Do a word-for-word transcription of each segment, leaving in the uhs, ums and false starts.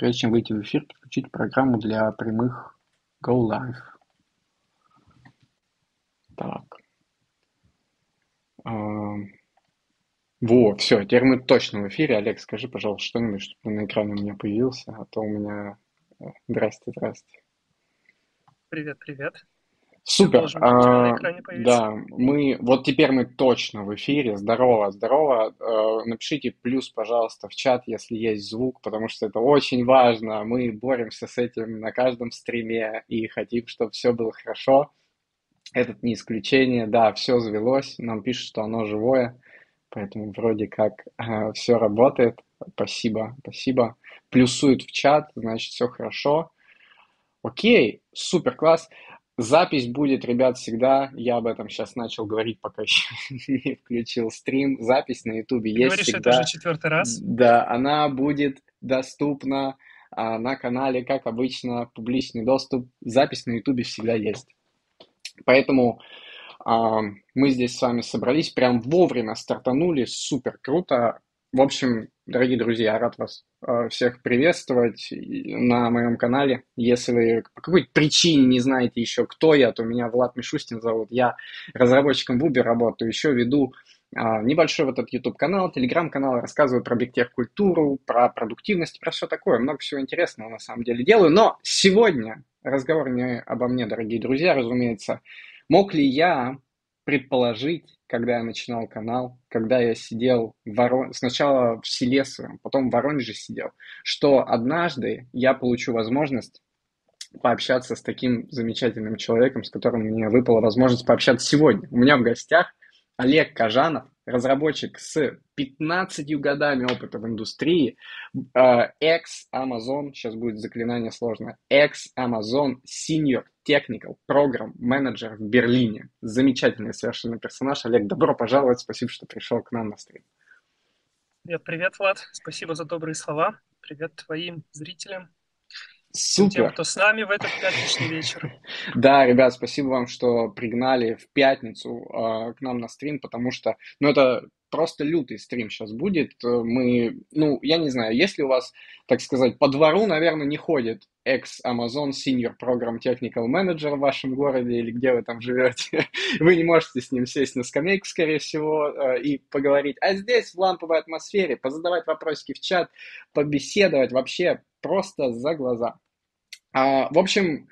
Прежде чем выйти в эфир, подключить программу для прямых Go Live. Так. Вот, все, теперь мы точно в эфире. Олег, скажи, пожалуйста, что-нибудь, чтобы на экране у меня появился, а то у меня... Здрасте, здрасте. Привет, привет. Супер. А, да, мы... Вот теперь мы точно в эфире. Здорово, здорово. Напишите плюс, пожалуйста, в чат, если есть звук, потому что это очень важно. Мы боремся с этим на каждом стриме и хотим, чтобы все было хорошо. Этот не исключение. Да, все завелось. Нам пишут, что оно живое. Поэтому вроде как э, все работает. Спасибо, спасибо. Плюсуют в чат, значит, все хорошо. Окей, супер, класс. Запись будет, ребят, всегда. Я об этом сейчас начал говорить, пока еще не включил стрим. Запись на Ютубе есть говоришь, всегда. Говоришь, это уже четвертый раз? Да, она будет доступна а, на канале, как обычно, публичный доступ. Запись на Ютубе всегда есть. Поэтому... Мы здесь с вами собрались, прям вовремя стартанули, супер круто. В общем, дорогие друзья, рад вас всех приветствовать на моем канале. Если вы по какой-то причине не знаете еще, кто я, то меня Влад Мишустин зовут. Я разработчиком в Uber работаю, еще веду небольшой вот этот YouTube-канал, Telegram-канал, рассказываю про Big Tech культуру, про продуктивность, про все такое. Много всего интересного на самом деле делаю. Но сегодня разговор не обо мне, дорогие друзья, разумеется. Мог ли я предположить, когда я начинал канал, когда я сидел в Ворон... сначала в селе своем, потом в Воронеже сидел, что однажды я получу возможность пообщаться с таким замечательным человеком, с которым мне выпала возможность пообщаться сегодня. У меня в гостях Олег Кожанов, разработчик с пятнадцатью годами опыта в индустрии, экс-Amazon, сейчас будет заклинание сложное, экс-Amazon Senior Technical Program Manager в Берлине. Замечательный совершенно персонаж. Олег, добро пожаловать, спасибо, что пришел к нам на стрим. Привет, привет, Влад, спасибо за добрые слова, привет твоим зрителям. Супер. Тем, кто с нами в этот пятничный вечер. Да, ребят, спасибо вам, что пригнали в пятницу э, к нам на стрим, потому что, ну, это просто лютый стрим сейчас будет. Мы, ну, я не знаю, если у вас, так сказать, по двору, наверное, не ходит экс-Amazon Senior Program Technical Manager в вашем городе или где вы там живете, вы не можете с ним сесть на скамейку, скорее всего, и поговорить. А здесь в ламповой атмосфере позадавать вопросики в чат, побеседовать вообще просто за глаза. А, в общем,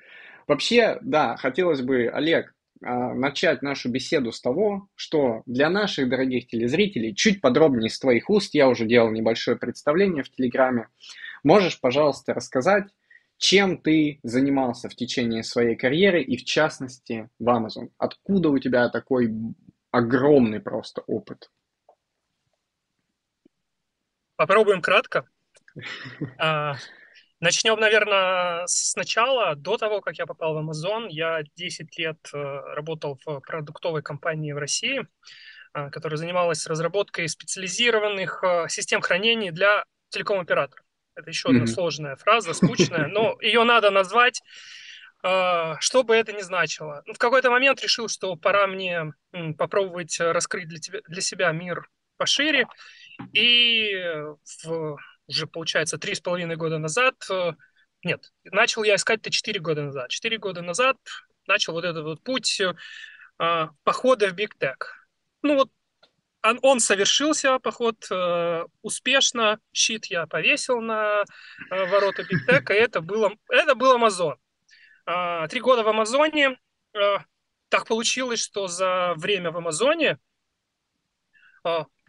вообще, да, хотелось бы, Олег, начать нашу беседу с того, что для наших дорогих телезрителей чуть подробнее из твоих уст, я уже делал небольшое представление в Телеграме, можешь, пожалуйста, рассказать, чем ты занимался в течение своей карьеры и, в частности, в Amazon? Откуда у тебя такой огромный просто опыт? Попробуем кратко. Начнем, наверное, сначала. До того, как я попал в Amazon, я десять лет работал в продуктовой компании в России, которая занималась разработкой специализированных систем хранения для телеком-операторов. Это еще одна mm-hmm. сложная фраза, скучная, но ее надо назвать, что бы это ни значило. В какой-то момент решил, что пора мне попробовать раскрыть для, тебя, для себя мир пошире. И в, уже, получается, три с половиной года назад... Нет, начал я искать это четыре года назад. Четыре года назад начал вот этот вот путь похода в Big Tech. Ну вот. Он совершился, поход, успешно, щит я повесил на ворота Big Tech, и это был это был Amazon. Три года в Амазоне, так получилось, что за время в Амазоне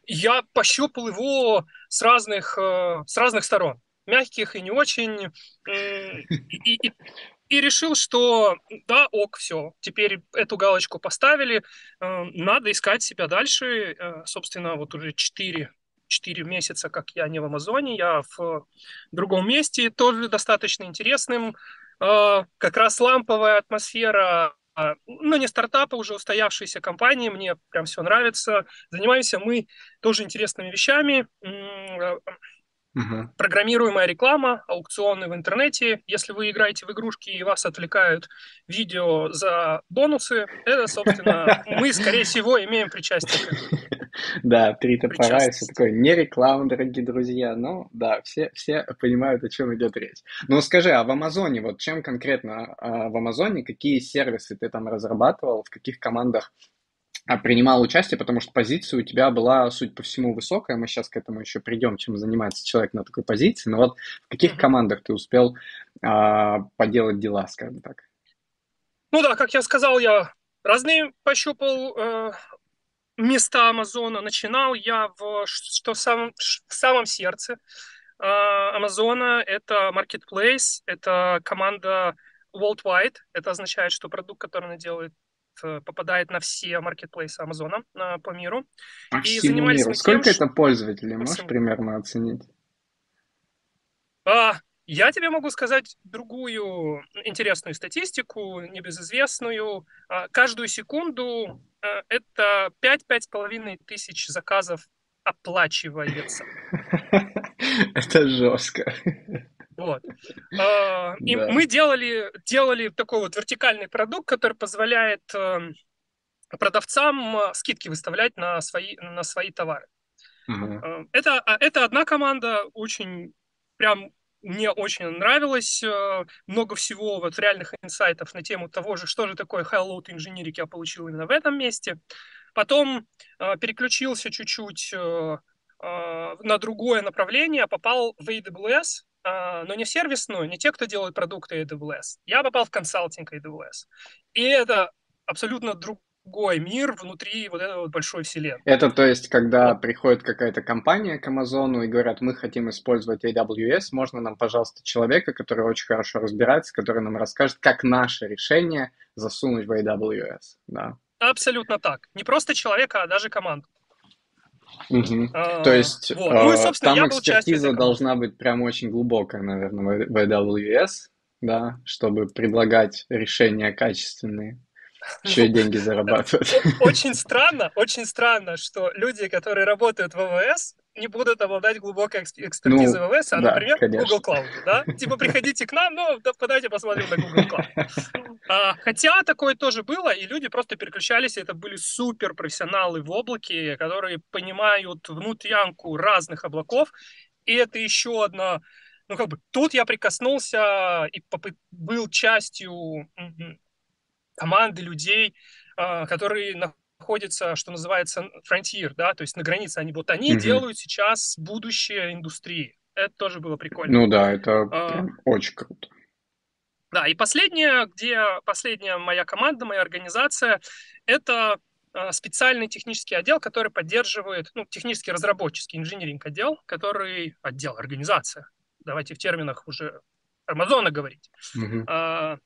я пощупал его с разных, с разных сторон, мягких и не очень, и, и, и решил, что да, ок, все, теперь эту галочку поставили, надо искать себя дальше. Собственно, вот уже четыре месяца, как я не в Амазоне, я в другом месте, тоже достаточно интересным, как раз ламповая атмосфера, ну, не стартапа, уже устоявшиеся компании, мне прям все нравится, занимаемся мы тоже интересными вещами, Угу. Программируемая реклама, аукционы в интернете. Если вы играете в игрушки и вас отвлекают видео за бонусы, это, собственно, мы, скорее всего, имеем причастие. Да, три топора и все такое. Не реклама, дорогие друзья, но да, все, все понимают, о чем идет речь. Ну скажи, а в Амазоне, вот чем конкретно а в Амазоне, какие сервисы ты там разрабатывал, в каких командах принимал участие, потому что позиция у тебя была, судя по всему, высокая. Мы сейчас к этому еще придем, чем занимается человек на такой позиции. Но вот в каких командах ты успел а, поделать дела, скажем так? Ну да, как я сказал, я разные пощупал э, места Амазона. Начинал я в, что сам, в самом сердце э, Амазона. Это Marketplace, это команда Worldwide. Это означает, что продукт, который она делает, попадает на все маркетплейсы Амазона по миру. По и всему занимались миру. Сколько тем, это пользователей? Можешь всему. примерно оценить? А, я тебе могу сказать другую интересную статистику, небезызвестную. А, каждую секунду а, это пять-пять с половиной тысяч заказов оплачивается. Это жестко. Вот. И да. мы делали, делали такой вот вертикальный продукт, который позволяет продавцам скидки выставлять на свои, на свои товары. Угу. Это, это одна команда, очень прям мне очень нравилось. Много всего вот реальных инсайтов на тему того же, что же такое high-load engineering я получил именно в этом месте. Потом переключился чуть-чуть на другое направление, попал в эй дабл ю эс. Но не в сервисную, не те, кто делают продукты эй дабл ю эс. Я попал в консалтинг эй дабл ю эс. И это абсолютно другой мир внутри вот этой вот большой вселенной. Это то есть, когда приходит какая-то компания к Амазону и говорят, мы хотим использовать эй дабл ю эс, можно нам, пожалуйста, человека, который очень хорошо разбирается, который нам расскажет, как наше решение засунуть в эй дабл ю эс. Да. Абсолютно так. Не просто человека, а даже команду. Угу. А, то есть вот. а, ну, и, там экспертиза должна быть прям очень глубокая, наверное, в эй дабл ю эс, да, чтобы предлагать решения качественные, еще и деньги зарабатывать. Очень странно, очень странно, что люди, которые работают в эй дабл ю эс, не будут обладать глубокой экспертизой ну, в эй дабл ю эс, а, да, например, в Google Cloud. Да? Типа, приходите к нам, но давайте посмотрим на Google Cloud. А, хотя такое тоже было, и люди просто переключались, это были суперпрофессионалы в облаке, которые понимают внутрянку разных облаков, и это еще одна... Ну, как бы, тут я прикоснулся и попы- был частью команды людей, которые находятся находится, что называется, frontier, да, то есть на границе. Они, вот они угу. делают сейчас будущее индустрии. Это тоже было прикольно. Ну да, это а, очень круто. Да, и последняя, где последняя моя команда, моя организация, это специальный технический отдел, который поддерживает, ну, технический разработческий инжиниринг отдел, который отдел, организация, давайте в терминах уже Амазона говорить, угу. а,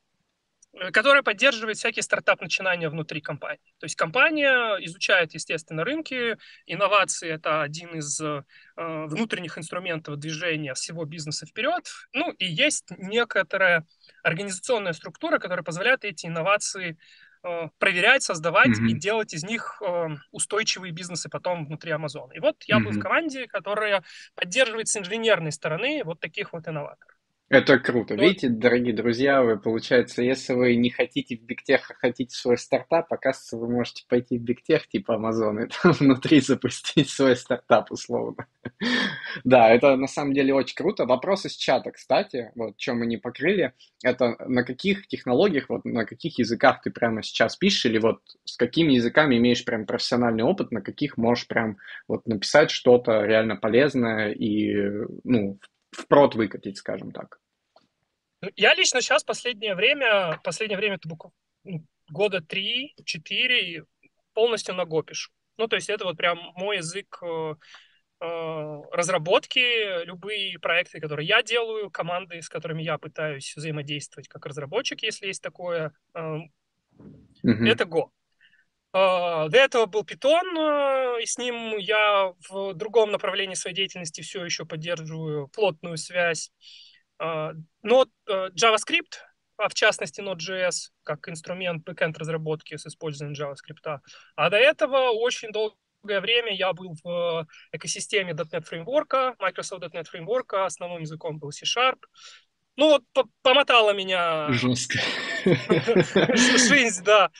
которая поддерживает всякие стартап-начинания внутри компании. То есть компания изучает, естественно, рынки, инновации – это один из э, внутренних инструментов движения всего бизнеса вперед. Ну и есть некоторая организационная структура, которая позволяет эти инновации э, проверять, создавать mm-hmm. и делать из них э, устойчивые бизнесы потом внутри Амазона. И вот я mm-hmm. был в команде, которая поддерживает с инженерной стороны вот таких вот инноваторов. Это круто. Видите, дорогие друзья, вы, получается, если вы не хотите в Big Tech, а хотите свой стартап, оказывается, вы можете пойти в Big Tech типа Amazon и там внутри запустить свой стартап, условно. Да, это на самом деле очень круто. Вопрос из чата, кстати, вот, что мы не покрыли, это на каких технологиях, вот на каких языках ты прямо сейчас пишешь, или вот с какими языками имеешь прям профессиональный опыт, на каких можешь прям вот написать что-то реально полезное и, ну, впрод выкатить, скажем так. Я лично сейчас последнее время, последнее время это буквально года три-четыре полностью на Go пишу. Ну, то есть это вот прям мой язык э, разработки, любые проекты, которые я делаю, команды, с которыми я пытаюсь взаимодействовать как разработчик, если есть такое, э, mm-hmm. это Go. До этого был Python, и с ним я в другом направлении своей деятельности все еще поддерживаю плотную связь. Но JavaScript, а в частности Node.js, как инструмент бэкэнд разработки с использованием JavaScript. А до этого очень долго долгое время я был в экосистеме .дот нет фреймворка, Microsoft .дот нет фреймворка, основным языком был C#. Ну вот помотало меня... Жестко. Жизнь, да.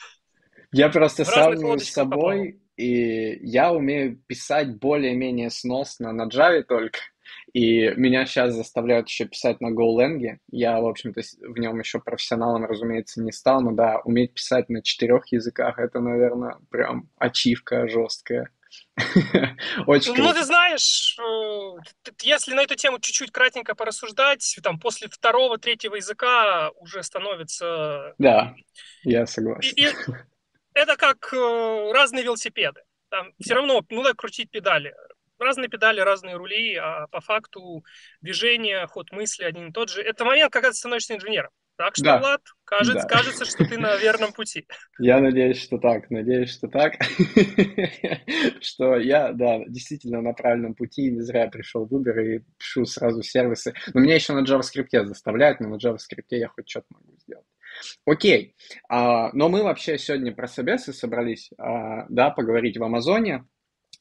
Я просто сравниваю с собой, и я умею писать более-менее сносно на Java только. И меня сейчас заставляют еще писать на Golang. Я, в общем-то, в нем еще профессионалом, разумеется, не стал. Но да, уметь писать на четырех языках, это, наверное, прям ачивка жесткая. Очень круто. Ну, ты знаешь, если на эту тему чуть-чуть кратенько порассуждать, там, после второго, третьего языка уже становится... Да, я согласен. И, и это как разные велосипеды. Там все равно надо крутить педали. Разные педали, разные рули, а по факту движение, ход мысли один и тот же. Это момент, когда ты становишься инженером. Так что, да. Влад, кажется, да. кажется, что ты на верном пути. Я надеюсь, что так. Надеюсь, что так. Что я, да, действительно на правильном пути. Не зря пришел в Uber и пишу сразу сервисы. Но меня еще на JavaScript заставляют, но на JavaScript я хоть что-то могу сделать. Окей. А, но мы вообще сегодня про собесы собрались, а, да, поговорить в Амазоне.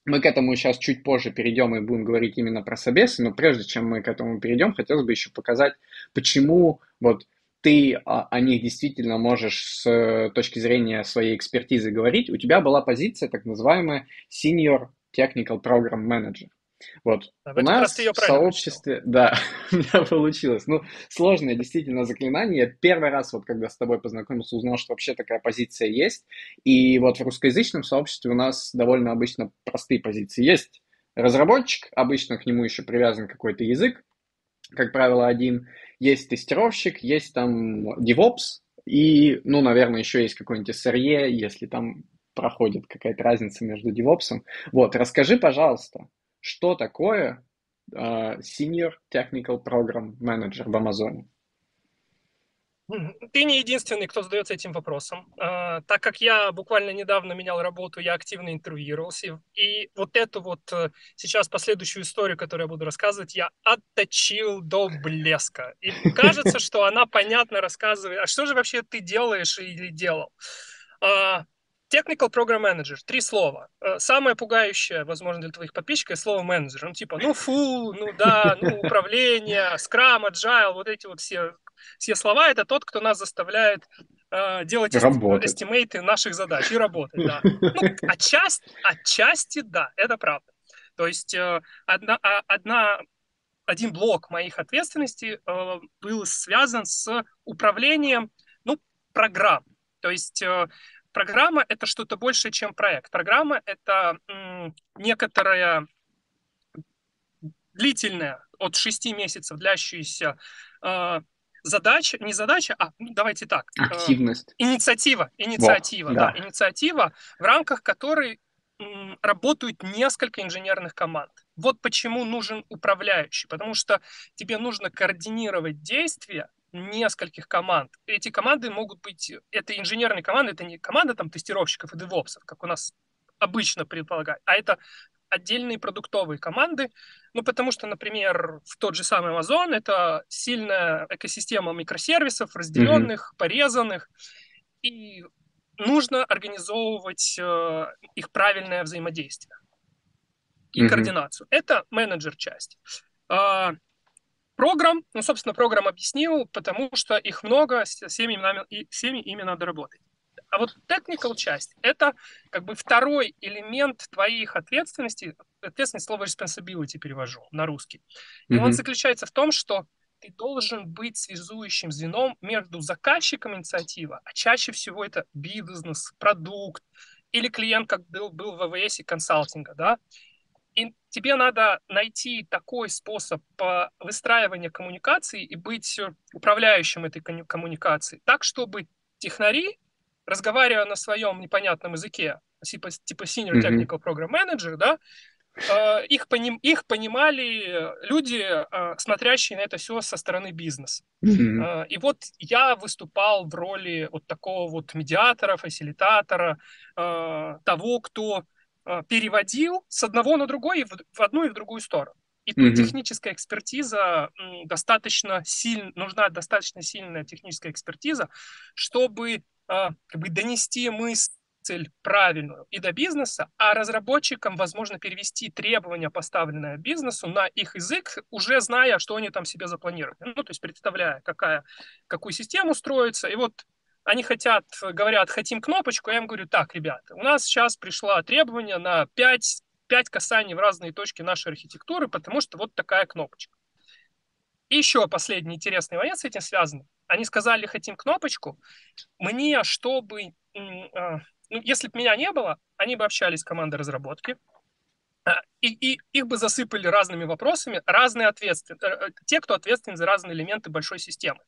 Мы к этому сейчас чуть позже перейдем и будем говорить именно про собесы, но прежде чем мы к этому перейдем, хотелось бы еще показать, почему вот ты о них действительно можешь с точки зрения своей экспертизы говорить. У тебя была позиция так называемая Senior Technical Program Manager. Вот. А у нас в сообществе, прочитал. Да, у меня получилось. Ну, сложное действительно заклинание. Я первый раз, вот, когда с тобой познакомился, узнал, что вообще такая позиция есть. И вот в русскоязычном сообществе у нас довольно обычно простые позиции есть. Разработчик, обычно к нему еще привязан какой-то язык, как правило, один. Есть тестировщик, есть там DevOps и, ну, наверное, еще есть какой-нибудь эс эр и, если там проходит какая-то разница между DevOps. Вот, расскажи, пожалуйста, что такое uh, Senior Technical Program Manager в Амазоне? Ты не единственный, кто задается этим вопросом. Uh, так как я буквально недавно менял работу, я активно интервьюировался. И вот эту вот uh, сейчас последующую историю, которую я буду рассказывать, я отточил до блеска. И кажется, что она понятно рассказывает. А что же вообще ты делаешь или делал? Technical Program Manager, три слова. Самое пугающее, возможно, для твоих подписчиков, слово менеджер. Ну, типа, ну, фу, ну, да, ну, управление, Scrum, Agile, вот эти вот все, все слова, это тот, кто нас заставляет э, делать работать. Эстимейты наших задач и работать, да. Ну, отчасти, отчасти, да, это правда. То есть, э, одна, одна, один блок моих ответственностей э, был связан с управлением, ну, программ. То есть, э, программа — это что-то больше, чем проект. Программа — это м, некоторая длительная, от шести месяцев длящаяся э, задача, не задача, а, ну, давайте так. Активность. Э, инициатива, инициатива, Во, да. да, инициатива, в рамках которой м, работают несколько инженерных команд. Вот почему нужен управляющий, потому что тебе нужно координировать действия нескольких команд. Эти команды могут быть... Это инженерные команды, это не команда там тестировщиков и девопсов, как у нас обычно предполагают, а это отдельные продуктовые команды. Ну, потому что, например, в тот же самый Amazon это сильная экосистема микросервисов, разделенных, mm-hmm. порезанных, и нужно организовывать э, их правильное взаимодействие и mm-hmm. координацию. Это менеджер-часть. Программ, ну, собственно, программ объяснил, потому что их много, с всеми ими надо работать. А вот technical часть — это как бы второй элемент твоих ответственностей, ответственность, слово responsibility перевожу на русский. И mm-hmm. он заключается в том, что ты должен быть связующим звеном между заказчиком инициативы, а чаще всего это бизнес, продукт или клиент, как был, был в эй дабл ю эс консалтинга, да. И тебе надо найти такой способ выстраивания коммуникации и быть управляющим этой коммуникацией, так, чтобы технари, разговаривая на своем непонятном языке, типа, типа Senior Technical Program Manager, да, э, их, поним, их понимали люди, э, смотрящие на это все со стороны бизнеса. Mm-hmm. Э, и вот я выступал в роли вот такого вот медиатора, фасилитатора, э, того, кто... переводил с одного на другой, и в одну и в другую сторону. И тут mm-hmm. техническая экспертиза достаточно сильно, нужна достаточно сильная техническая экспертиза, чтобы как бы донести мысль цель правильную и до бизнеса, а разработчикам возможно перевести требования, поставленные бизнесу, на их язык, уже зная, что они там себе запланировали. Ну, то есть представляя, какая, какую систему строится. И вот они хотят, говорят, хотим кнопочку, я им говорю, так, ребята, у нас сейчас пришло требование на пять, пять касаний в разные точки нашей архитектуры, потому что вот такая кнопочка. И еще последний интересный момент с этим связан. Они сказали, хотим кнопочку. Мне, чтобы... Ну, если бы меня не было, они бы общались с командой разработки, и, и их бы засыпали разными вопросами, разные ответственные, те, кто ответственен за разные элементы большой системы.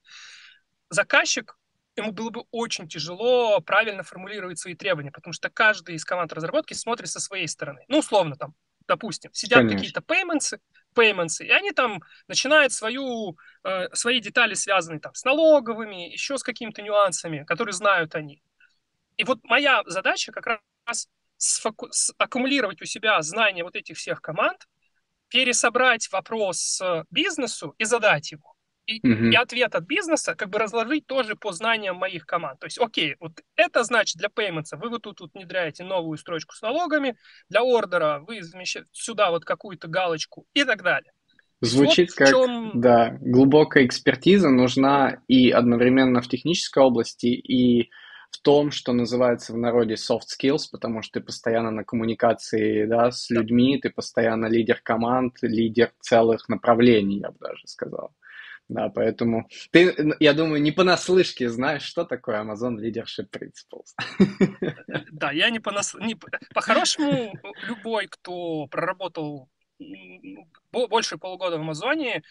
Заказчик, ему было бы очень тяжело правильно формулировать свои требования, потому что каждый из команд разработки смотрит со своей стороны. Ну, условно, там, допустим, сидят какие-то payments, payments, и они там начинают свою, э, свои детали, связанные там, с налоговыми, еще с какими-то нюансами, которые знают они. И вот моя задача как раз сфоку... аккумулировать у себя знания вот этих всех команд, пересобрать вопрос бизнесу и задать его. И, угу. и ответ от бизнеса как бы разложить тоже по знаниям моих команд. То есть, окей, вот это значит для payments вы вот тут вот внедряете новую строчку с налогами, для ордера вы замещаете сюда вот какую-то галочку и так далее. Звучит вот как, чем... да, глубокая экспертиза нужна и одновременно в технической области, и... в том, что называется в народе soft skills, потому что ты постоянно на коммуникации, да, с людьми, ты постоянно лидер команд, лидер целых направлений, я бы даже сказал. Да, поэтому ты, я думаю, не понаслышке знаешь, что такое Amazon Leadership Principles. Да, я не понаслышке. По-хорошему, любой, кто проработал больше полугода в Амазоне,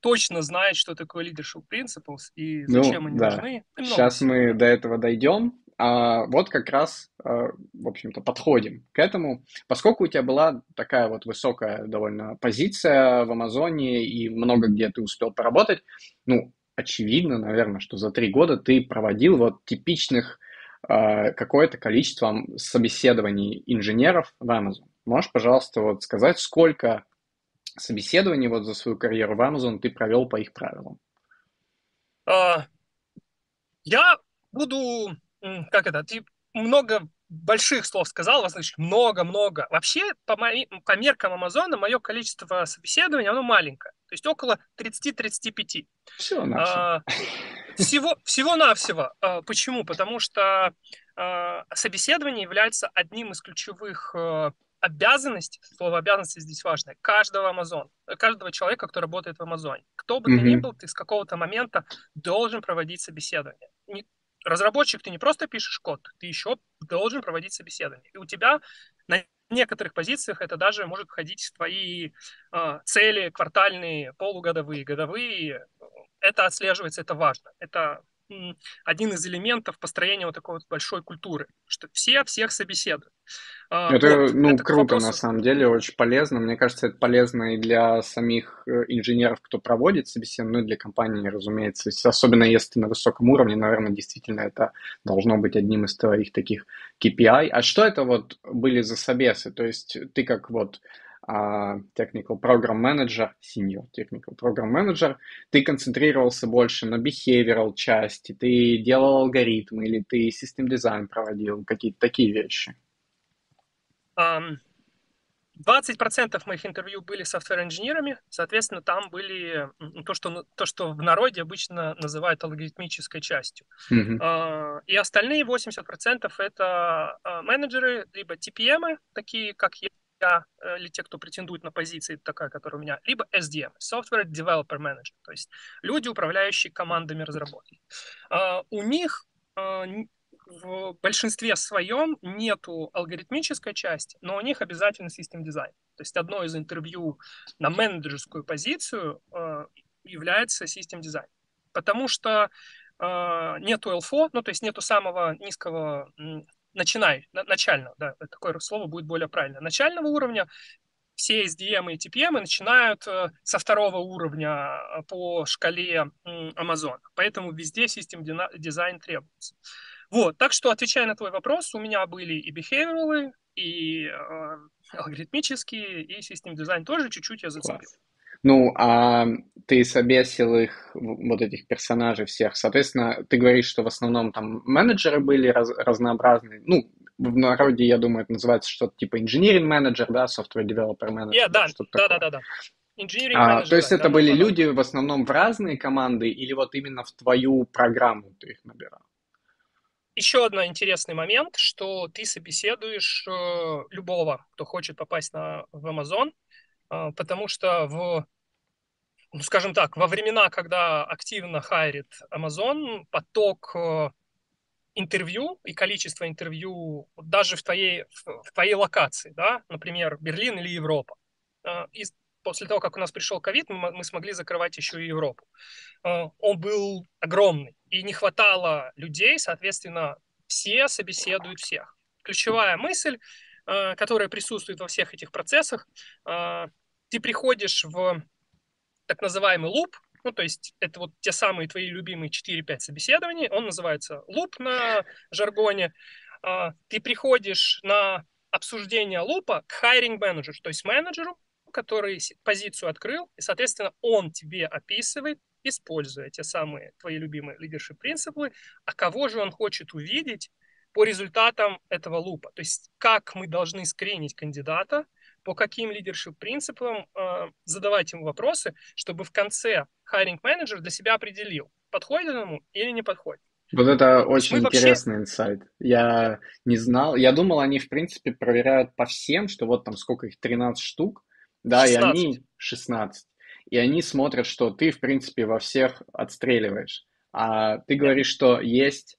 точно знает, что такое leadership principles и зачем ну, они да. нужны. Много. Сейчас мы до этого дойдем. А вот как раз, в общем-то, подходим к этому. Поскольку у тебя была такая вот высокая довольно позиция в Амазоне и много где ты успел поработать, ну, очевидно, наверное, что за три года ты проводил вот типичных какое-то количество собеседований инженеров в Amazon. Можешь, пожалуйста, вот сказать, сколько собеседование вот за свою карьеру в Amazon ты провел по их правилам? Я буду, как это, ты много больших слов сказал, значит, много-много. Вообще, по, моим, по меркам Амазона, мое количество собеседований, оно маленькое, то есть около тридцать-тридцать пять. Всего-навсего. Всего, всего-навсего. Почему? Потому что собеседование является одним из ключевых обязанность, слово обязанности здесь важное, каждого Амазона, каждого человека, кто работает в Амазоне. Кто бы mm-hmm. ты ни был, ты с какого-то момента должен проводить собеседование. Не, разработчик, ты не просто пишешь код, ты еще должен проводить собеседование. И у тебя на некоторых позициях это даже может входить в твои э, цели квартальные, полугодовые, годовые. Это отслеживается, это важно. Это м, один из элементов построения вот такой вот большой культуры, что все всех собеседуют. Это, вот, ну, это круто, на самом деле, очень полезно. Мне кажется, это полезно и для самих инженеров, кто проводит собеседование, ну и для компании, разумеется. Особенно если ты на высоком уровне, наверное, действительно это должно быть одним из твоих таких кей пи ай. А что это вот были за собесы? То есть ты как вот technical program manager, senior technical program manager, ты концентрировался больше на behavioral части, ты делал алгоритмы или ты system design проводил, какие-то такие вещи? двадцать процентов моих интервью были софтвер-инженерами, соответственно, там были то, что, то, что в народе обычно называют алгоритмической частью. Mm-hmm. И остальные восемьдесят процентов это менеджеры, либо ти пи эм, такие как я, или те, кто претендует на позиции, такая, которая у меня, либо эс ди эм, Software Developer Manager, то есть люди, управляющие командами разработки. У них... в большинстве своем нету алгоритмической части, но у них обязательно систем дизайн. То есть одно из интервью на менеджерскую позицию э, является систем дизайн. Потому что э, нету эл эф о, ну то есть нету самого низкого, начинай, начального, да, такое слово будет более правильно, начального уровня. Все эс ди эм и ти пи эм начинают со второго уровня по шкале Amazon. Поэтому везде систем дизайн требуется. Вот, так что, отвечая на твой вопрос, у меня были и behavioral'ы, и э, алгоритмические, и систем дизайн тоже чуть-чуть я зацепил. Класс. Ну, а ты собесил их, вот этих персонажей всех, соответственно, ты говоришь, что в основном там менеджеры были раз, разнообразные, ну, в народе, я думаю, это называется что-то типа engineering manager, да, software developer manager. Yeah, да, да, да, да, да. Engineering manager, а, то есть да, это да, были да, люди в основном в разные команды или вот именно в твою программу ты их набирал? Еще один интересный момент, что ты собеседуешь э, любого, кто хочет попасть на, в Amazon, э, потому что в, ну, скажем так, во времена, когда активно хайрит Amazon, поток э, интервью и количество интервью даже в твоей, в, в твоей локации, да, например, Берлин или Европа. Э, и после того, как у нас пришел ковид, мы, мы смогли закрывать еще и Европу. Э, он был огромный. И не хватало людей, соответственно, все собеседуют всех. Ключевая мысль, которая присутствует во всех этих процессах, ты приходишь в так называемый луп, ну, то есть это вот те самые твои любимые четыре-пять собеседований, он называется луп на жаргоне. Ты приходишь на обсуждение лупа к хайринг-менеджеру, то есть менеджеру, который позицию открыл, и, соответственно, он тебе описывает, используя те самые твои любимые leadership принципы, а кого же он хочет увидеть по результатам этого лупа. То есть как мы должны скринить кандидата, по каким leadership принципам э, задавать ему вопросы, чтобы в конце hiring manager для себя определил, подходит ему или не подходит. Вот это очень мы интересный вообще... инсайт. Я не знал. Я думал, они, в принципе, проверяют по всем, что вот там сколько их, тринадцать штук, да, шестнадцать. И они шестнадцать. И они смотрят, что ты, в принципе, во всех отстреливаешь. А ты говоришь, что есть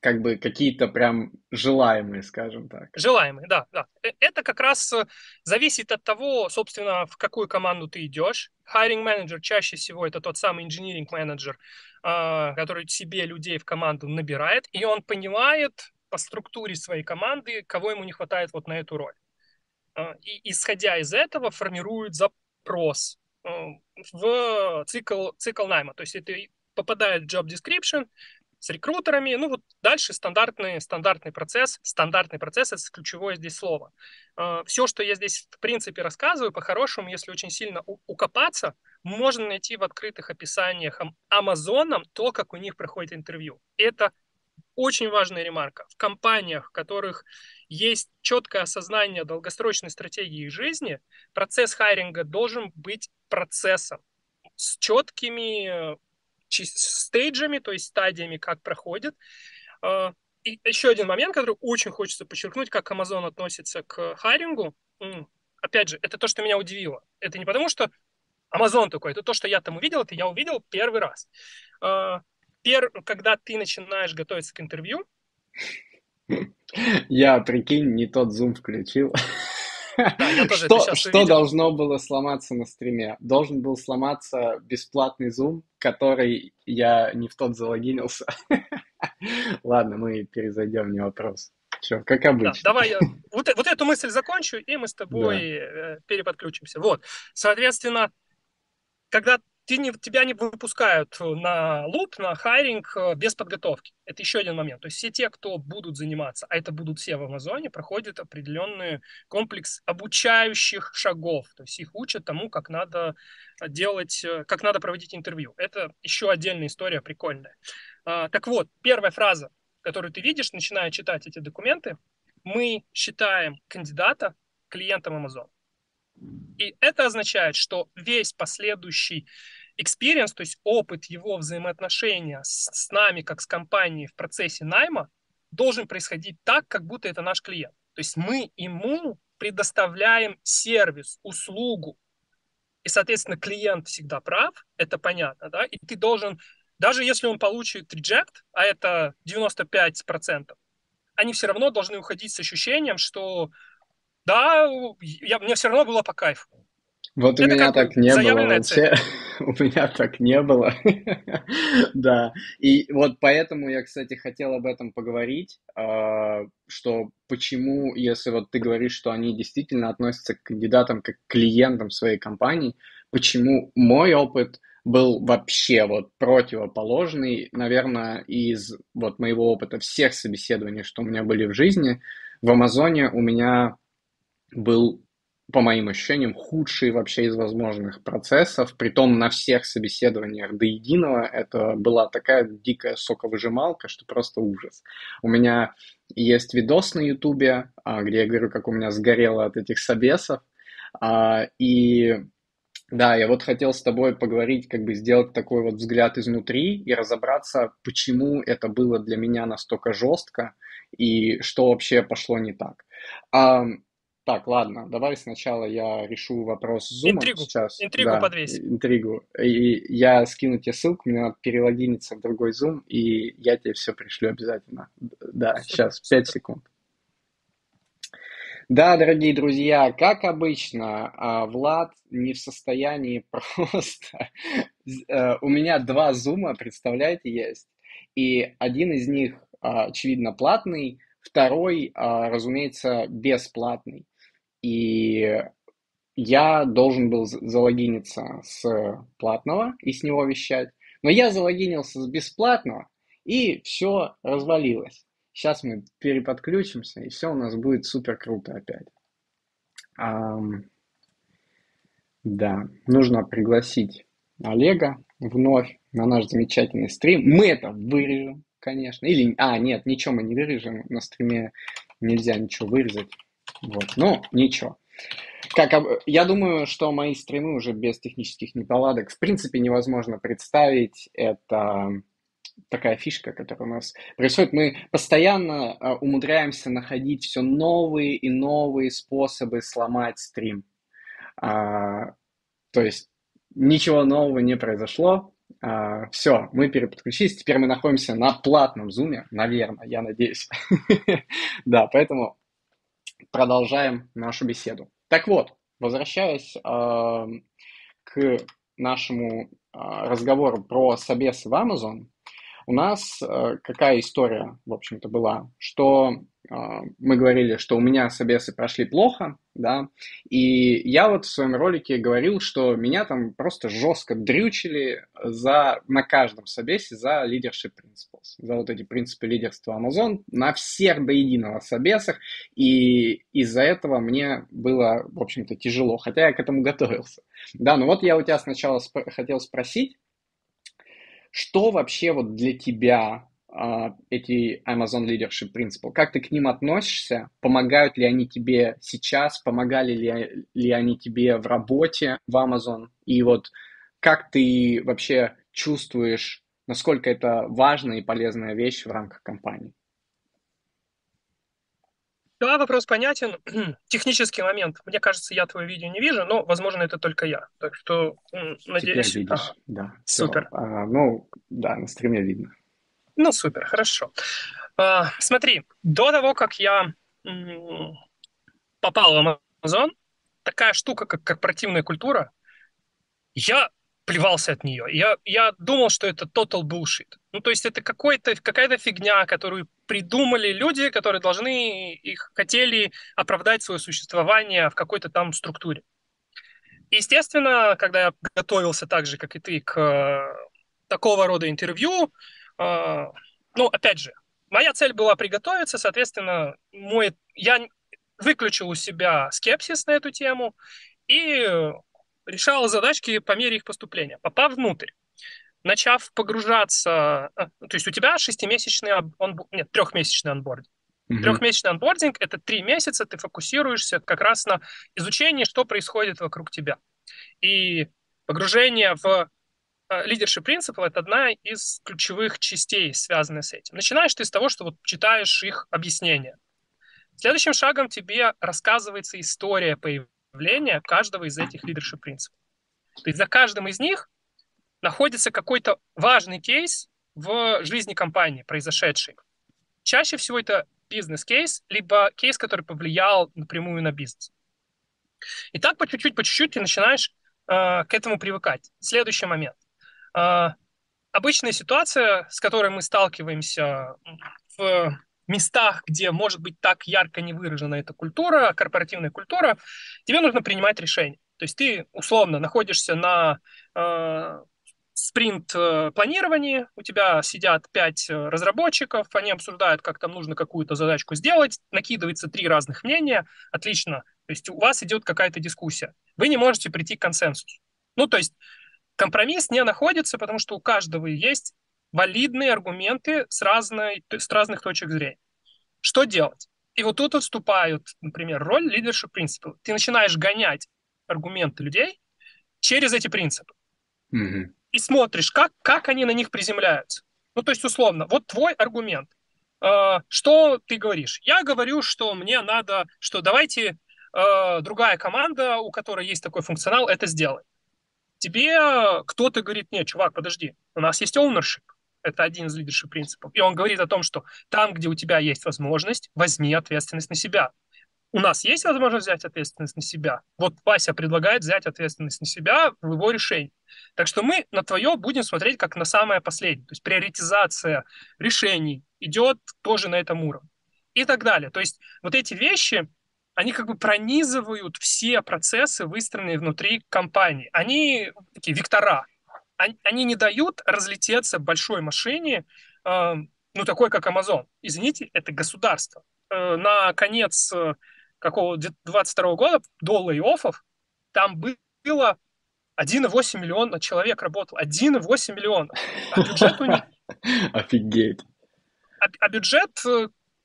как бы какие-то прям желаемые, скажем так. Желаемые, да, да. Это как раз зависит от того, собственно, в какую команду ты идешь. Hiring manager чаще всего это тот самый engineering manager, который себе людей в команду набирает, и он понимает по структуре своей команды, кого ему не хватает вот на эту роль. И, исходя из этого, формирует запрос в цикл, цикл найма. То есть это попадает в job description с рекрутерами. Ну вот дальше стандартный, стандартный процесс. Стандартный процесс — это ключевое здесь слово. Все, что я здесь в принципе рассказываю, по-хорошему, если очень сильно укопаться, можно найти в открытых описаниях Амазоном то, как у них проходит интервью. Это очень важная ремарка. В компаниях, в которых есть четкое осознание долгосрочной стратегии жизни, процесс хайринга должен быть процессом с четкими стейджами, то есть стадиями, как проходит. И еще один момент, который очень хочется подчеркнуть, как Amazon относится к хайрингу. Опять же, это то, что меня удивило. Это не потому, что Amazon такой, это то, что я там увидел, это я увидел первый раз. Когда ты начинаешь готовиться к интервью... Я, прикинь, не тот зум включил. Да, что что должно было сломаться на стриме? Должен был сломаться бесплатный зум, который я не в тот залогинился. Ладно, мы перезайдем, не вопрос. Все, как обычно. Да, давай я вот, вот эту мысль закончу, и мы с тобой да. переподключимся. Вот, соответственно, когда... Ты не, тебя не выпускают на луп, на хайринг без подготовки. Это еще один момент. То есть все те, кто будут заниматься, а это будут все в Амазоне, проходят определенный комплекс обучающих шагов. То есть их учат тому, как надо делать, как надо проводить интервью. Это еще отдельная история прикольная. Так вот, первая фраза, которую ты видишь, начиная читать эти документы: мы считаем кандидата клиентом Амазона. И это означает, что весь последующий experience, то есть опыт его взаимоотношения с, с нами, как с компанией в процессе найма, должен происходить так, как будто это наш клиент. То есть мы ему предоставляем сервис, услугу. И, соответственно, клиент всегда прав, это понятно, да? И ты должен, даже если он получит reject, а это девяносто пять процентов, они все равно должны уходить с ощущением, что... Да, я, мне все равно было по кайфу. Вот это у меня так не было вообще. У меня так не было. Да. И вот поэтому я, кстати, хотел об этом поговорить, что почему, если вот ты говоришь, что они действительно относятся к кандидатам как к клиентам своей компании, почему мой опыт был вообще вот противоположный, наверное, из вот моего опыта всех собеседований, что у меня были в жизни, в Амазоне у меня... был по моим ощущениям, худший вообще из возможных процессов. Притом на всех собеседованиях до единого это была такая дикая соковыжималка, что просто ужас. У меня есть видос на Ютубе, где я говорю, как у меня сгорело от этих собесов. И да, я вот хотел с тобой поговорить, как бы сделать такой вот взгляд изнутри и разобраться, почему это было для меня настолько жестко и что вообще пошло не так. Так, ладно, давай сначала я решу вопрос Zoom интригу, сейчас. Интригу да, подвесить. Интригу. И я скину тебе ссылку, мне надо перелогиниться в другой Zoom, и я тебе все пришлю обязательно. Да, супер, сейчас, супер. пять секунд. Да, дорогие друзья, как обычно, Влад не в состоянии просто... У меня два Zoom, представляете, есть. И один из них, очевидно, платный, второй, разумеется, бесплатный. И я должен был залогиниться с платного и с него вещать. Но я залогинился с бесплатного, и все развалилось. Сейчас мы переподключимся, и все у нас будет супер круто опять. Эм, да, нужно пригласить Олега вновь на наш замечательный стрим. Мы это вырежем, конечно. Или, а, нет, ничего мы не вырежем. На стриме нельзя ничего вырезать. Вот, ну, ничего. Как, я думаю, что мои стримы уже без технических неполадок в принципе невозможно представить. Это такая фишка, которая у нас происходит. Мы постоянно умудряемся находить все новые и новые способы сломать стрим. А, то есть ничего нового не произошло. Uh, все, мы переподключились, теперь мы находимся на платном зуме, наверное, я надеюсь. Да, поэтому продолжаем нашу беседу. Так вот, возвращаясь uh, к нашему uh, разговору про собесы в Amazon, у нас uh, какая история, в общем-то, была, что uh, мы говорили, что у меня собесы прошли плохо, да, и я вот в своем ролике говорил, что меня там просто жестко дрючили за, на каждом собесе за Leadership Principles, за вот эти принципы лидерства Amazon на всех до единого собесах, и из-за этого мне было, в общем-то, тяжело, хотя я к этому готовился. Да, ну вот я у тебя сначала спро- хотел спросить, что вообще вот для тебя эти Amazon Leadership Principles? Как ты к ним относишься? Помогают ли они тебе сейчас? Помогали ли, ли они тебе в работе в Amazon? И вот как ты вообще чувствуешь, насколько это важная и полезная вещь в рамках компании? Да, вопрос понятен. Технический момент. Мне кажется, я твое видео не вижу, но, возможно, это только я. Так что, надеюсь... Теперь видишь, а, да. Супер. А, ну, да, на стриме видно. Ну, супер, хорошо. Uh, смотри, до того, как я м- попал в Amazon, такая штука, как корпоративная культура, я плевался от нее. Я, я думал, что это total bullshit. Ну, то есть это какой-то, какая-то фигня, которую придумали люди, которые должны их хотели оправдать свое существование в какой-то там структуре. Естественно, когда я готовился так же, как и ты, к э, такого рода интервью, Uh, ну, опять же, моя цель была приготовиться, соответственно, мой, я выключил у себя скепсис на эту тему и решал задачки по мере их поступления, попав внутрь, начав погружаться, то есть у тебя шестимесячный, онбо... нет, трехмесячный онбординг. Mm-hmm. Трехмесячный онбординг – это три месяца, ты фокусируешься как раз на изучении, что происходит вокруг тебя. И погружение в Leadership Principles — это одна из ключевых частей, связанных с этим. Начинаешь ты с того, что вот читаешь их объяснения. Следующим шагом тебе рассказывается история появления каждого из этих Leadership Principles. То есть за каждым из них находится какой-то важный кейс в жизни компании, произошедший. Чаще всего это бизнес-кейс, либо кейс, который повлиял напрямую на бизнес. И так по чуть-чуть, по чуть-чуть ты начинаешь э, к этому привыкать. Следующий момент. Uh, обычная ситуация, с которой мы сталкиваемся в местах, где, может быть, так ярко не выражена эта культура, корпоративная культура, тебе нужно принимать решение. То есть ты, условно, находишься на uh, спринт-планировании, у тебя сидят пять разработчиков, они обсуждают, как там нужно какую-то задачку сделать, накидывается три разных мнения, отлично, То есть у вас идет какая-то дискуссия. Вы не можете прийти к консенсусу. Ну, то есть компромисс не находится, потому что у каждого есть валидные аргументы с, разной, с разных точек зрения. Что делать? И вот тут вступают, например, роль Leadership Principles. Ты начинаешь гонять аргументы людей через эти принципы. Mm-hmm. И смотришь, как, как они на них приземляются. Ну, то есть, условно, вот твой аргумент. Э, что ты говоришь? Я говорю, что мне надо, что давайте э, другая команда, у которой есть такой функционал, это сделает. Тебе кто-то говорит: нет, чувак, подожди, у нас есть ownership. Это один из leadership принципов. И он говорит о том, что там, где у тебя есть возможность, возьми ответственность на себя. У нас есть возможность взять ответственность на себя. Вот Вася предлагает взять ответственность на себя в его решении. Так что мы на твое будем смотреть как на самое последнее. То есть приоритизация решений идет тоже на этом уровне. И так далее. То есть вот эти вещи, они как бы пронизывают все процессы, выстроенные внутри компании. Они такие вектора. Они не дают разлететься большой машине, э, ну, такой, как Amazon. Извините, это государство. Э, на конец э, какого двадцать второго года до лей-оффов там было один и восемь десятых миллиона человек работало. один и восемь десятых миллиона. А бюджет у них... Офигеть. А, а бюджет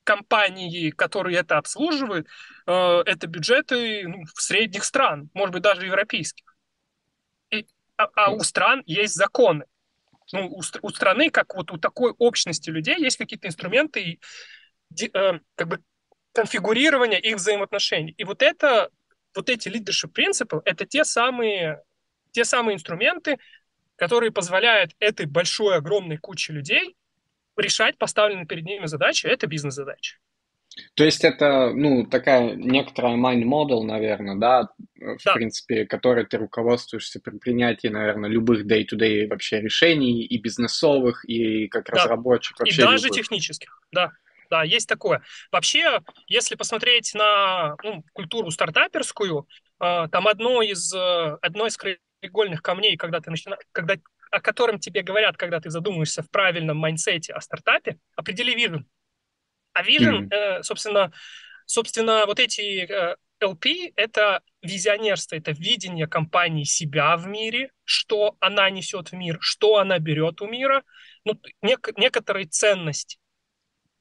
компании, которые это обслуживают, э, это бюджеты ну, средних стран, может быть, даже европейских. А у стран есть законы. Ну, у, у страны, как вот у такой общности людей, есть какие-то инструменты де, э, как бы конфигурирования их взаимоотношений. И вот, это, вот эти leadership principles — это те самые, те самые инструменты, которые позволяют этой большой, огромной куче людей решать поставленные перед ними задачи. Это бизнес-задачи. То есть это, ну, такая некоторая mind model, наверное, да, в да. принципе, которой ты руководствуешься при принятии, наверное, любых day-to-day вообще решений, и бизнесовых, и как да. разработчик вообще. И даже любых. Технических, да, да, есть такое. Вообще, если посмотреть на ну, культуру стартаперскую, там одно из, одно из краеугольных камней, когда ты начинаешь, когда, о котором тебе говорят, когда ты задумываешься в правильном майндсете о стартапе, определи вижн. А вижн, mm-hmm. э, собственно, собственно, вот эти э, эл пи — это визионерство, это видение компании себя в мире, что она несет в мир, что она берет у мира, ну, нек- некоторые ценности.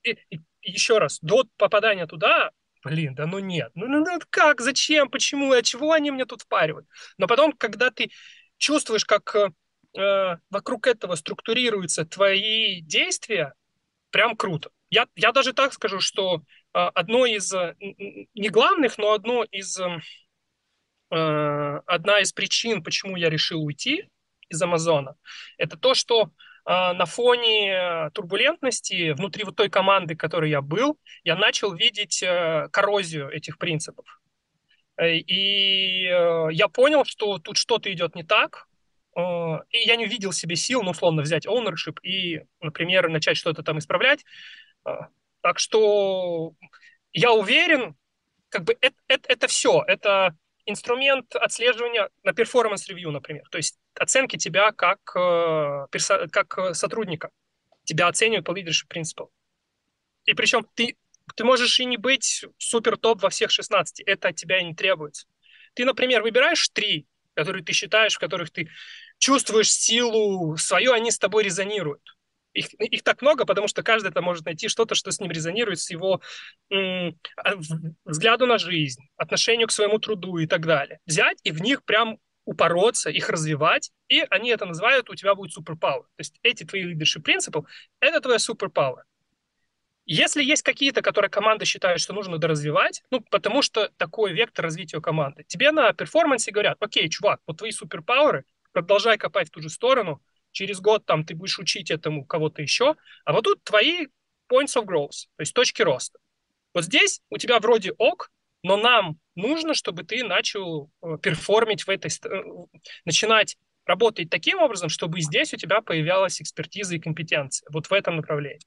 И, и, еще раз, до попадания туда, блин, да ну нет, ну, ну как, зачем, почему, а чего они мне тут впаривают? Но потом, когда ты чувствуешь, как э, вокруг этого структурируются твои действия, прям круто. Я, я даже так скажу, что э, одно из, не главных, но одно из, э, одна из причин, почему я решил уйти из Амазона, это то, что э, на фоне турбулентности внутри вот той команды, в которой я был, я начал видеть э, коррозию этих принципов. И э, я понял, что тут что-то идет не так. И я не увидел в себе сил, ну, условно, взять ownership и, например, начать что-то там исправлять. Так что я уверен, как бы это, это, это все. Это инструмент отслеживания на перформанс-ревью, например. То есть оценки тебя как, как сотрудника. Тебя оценивают по leadership principle. И причем ты, ты можешь и не быть супер-топ во всех шестнадцати. Это от тебя и не требуется. Ты, например, выбираешь три, которые ты считаешь, в которых ты чувствуешь силу свою, они с тобой резонируют. Их, их так много, потому что каждый там может найти что-то, что с ним резонирует, с его м- взгляду на жизнь, отношению к своему труду и так далее. Взять и в них прям упороться, их развивать, и они это называют, у тебя будет суперпауэр. То есть эти твои leadership principles — это твоя суперпауэр. Если есть какие-то, которые команда считает, что нужно доразвивать, ну, потому что такой вектор развития команды, тебе на перформансе говорят: окей, чувак, вот твои суперпауэры, продолжай копать в ту же сторону, через год там ты будешь учить этому кого-то еще, а вот тут твои points of growth, то есть точки роста. Вот здесь у тебя вроде ок, но нам нужно, чтобы ты начал перформить в этой, начинать работать таким образом, чтобы здесь у тебя появлялась экспертиза и компетенция, вот в этом направлении.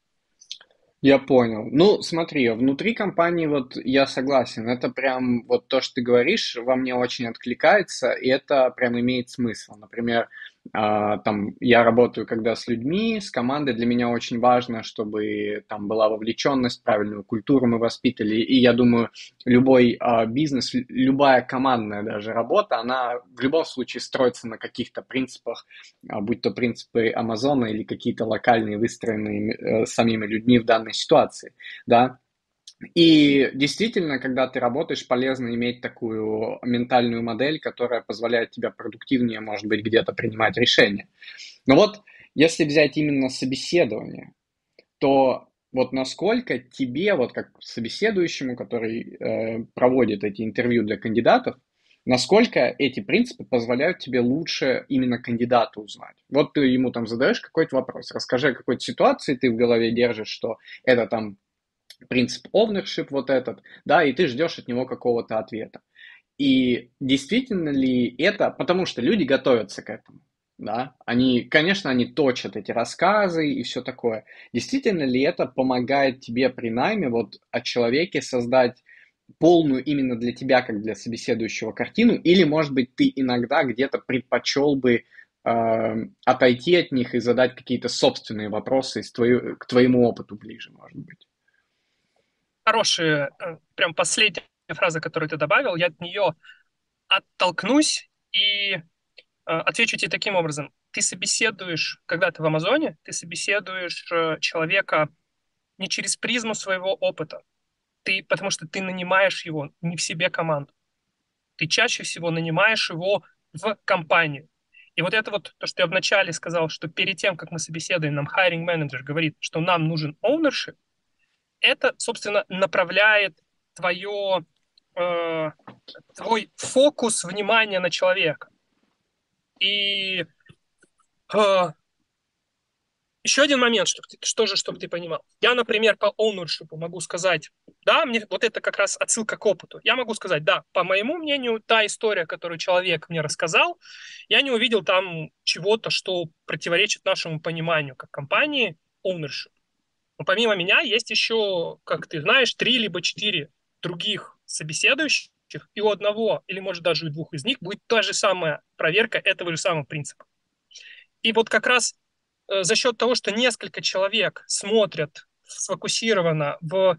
Я понял. Ну, смотри, внутри компании вот я согласен. Это прям вот то, что ты говоришь, во мне очень откликается, и это прям имеет смысл. Например, Там, я работаю, когда с людьми, с командой, для меня очень важно, чтобы там была вовлеченность, правильную культуру мы воспитали, и я думаю, любой а, бизнес, любая командная даже работа, она в любом случае строится на каких-то принципах, а, будь то принципы Амазона или какие-то локальные, выстроенные а, самими людьми в данной ситуации, да. И действительно, когда ты работаешь, полезно иметь такую ментальную модель, которая позволяет тебе продуктивнее, может быть, где-то принимать решения. Но вот если взять именно собеседование, то вот насколько тебе, вот как собеседующему, который э, проводит эти интервью для кандидатов, насколько эти принципы позволяют тебе лучше именно кандидата узнать. Вот ты ему там задаешь какой-то вопрос, расскажи о какой-то ситуации, ты в голове держишь, что это там... принцип ownership вот этот, да, и ты ждешь от него какого-то ответа. И действительно ли это, потому что люди готовятся к этому, да, они, конечно, они точат эти рассказы и все такое. Действительно ли это помогает тебе при найме вот о человеке создать полную именно для тебя, как для собеседующего, картину, или, может быть, ты иногда где-то предпочел бы э, отойти от них и задать какие-то собственные вопросы из твою, к твоему опыту ближе, может быть? Хорошая, прям последняя фраза, которую ты добавил, я от нее оттолкнусь и э, отвечу тебе таким образом. Ты собеседуешь, когда ты в Амазоне, ты собеседуешь э, человека не через призму своего опыта, ты, потому что ты нанимаешь его не в себе команду. Ты чаще всего нанимаешь его в компанию. И вот это вот, то, что я вначале сказал, что перед тем, как мы собеседуем, нам hiring manager говорит, что нам нужен ownership, это, собственно, направляет твое, э, твой фокус внимания на человека. И э, еще один момент, чтобы ты, что же, чтобы ты понимал. Я, например, по ownership могу сказать, да, мне, вот это как раз отсылка к опыту. Я могу сказать, да, по моему мнению, та история, которую человек мне рассказал, я не увидел там чего-то, что противоречит нашему пониманию как компании ownership. Но помимо меня есть еще, как ты знаешь, три либо четыре других собеседующих, и у одного, или может даже у двух из них, будет та же самая проверка этого же самого принципа. И вот как раз за счет того, что несколько человек смотрят сфокусированно в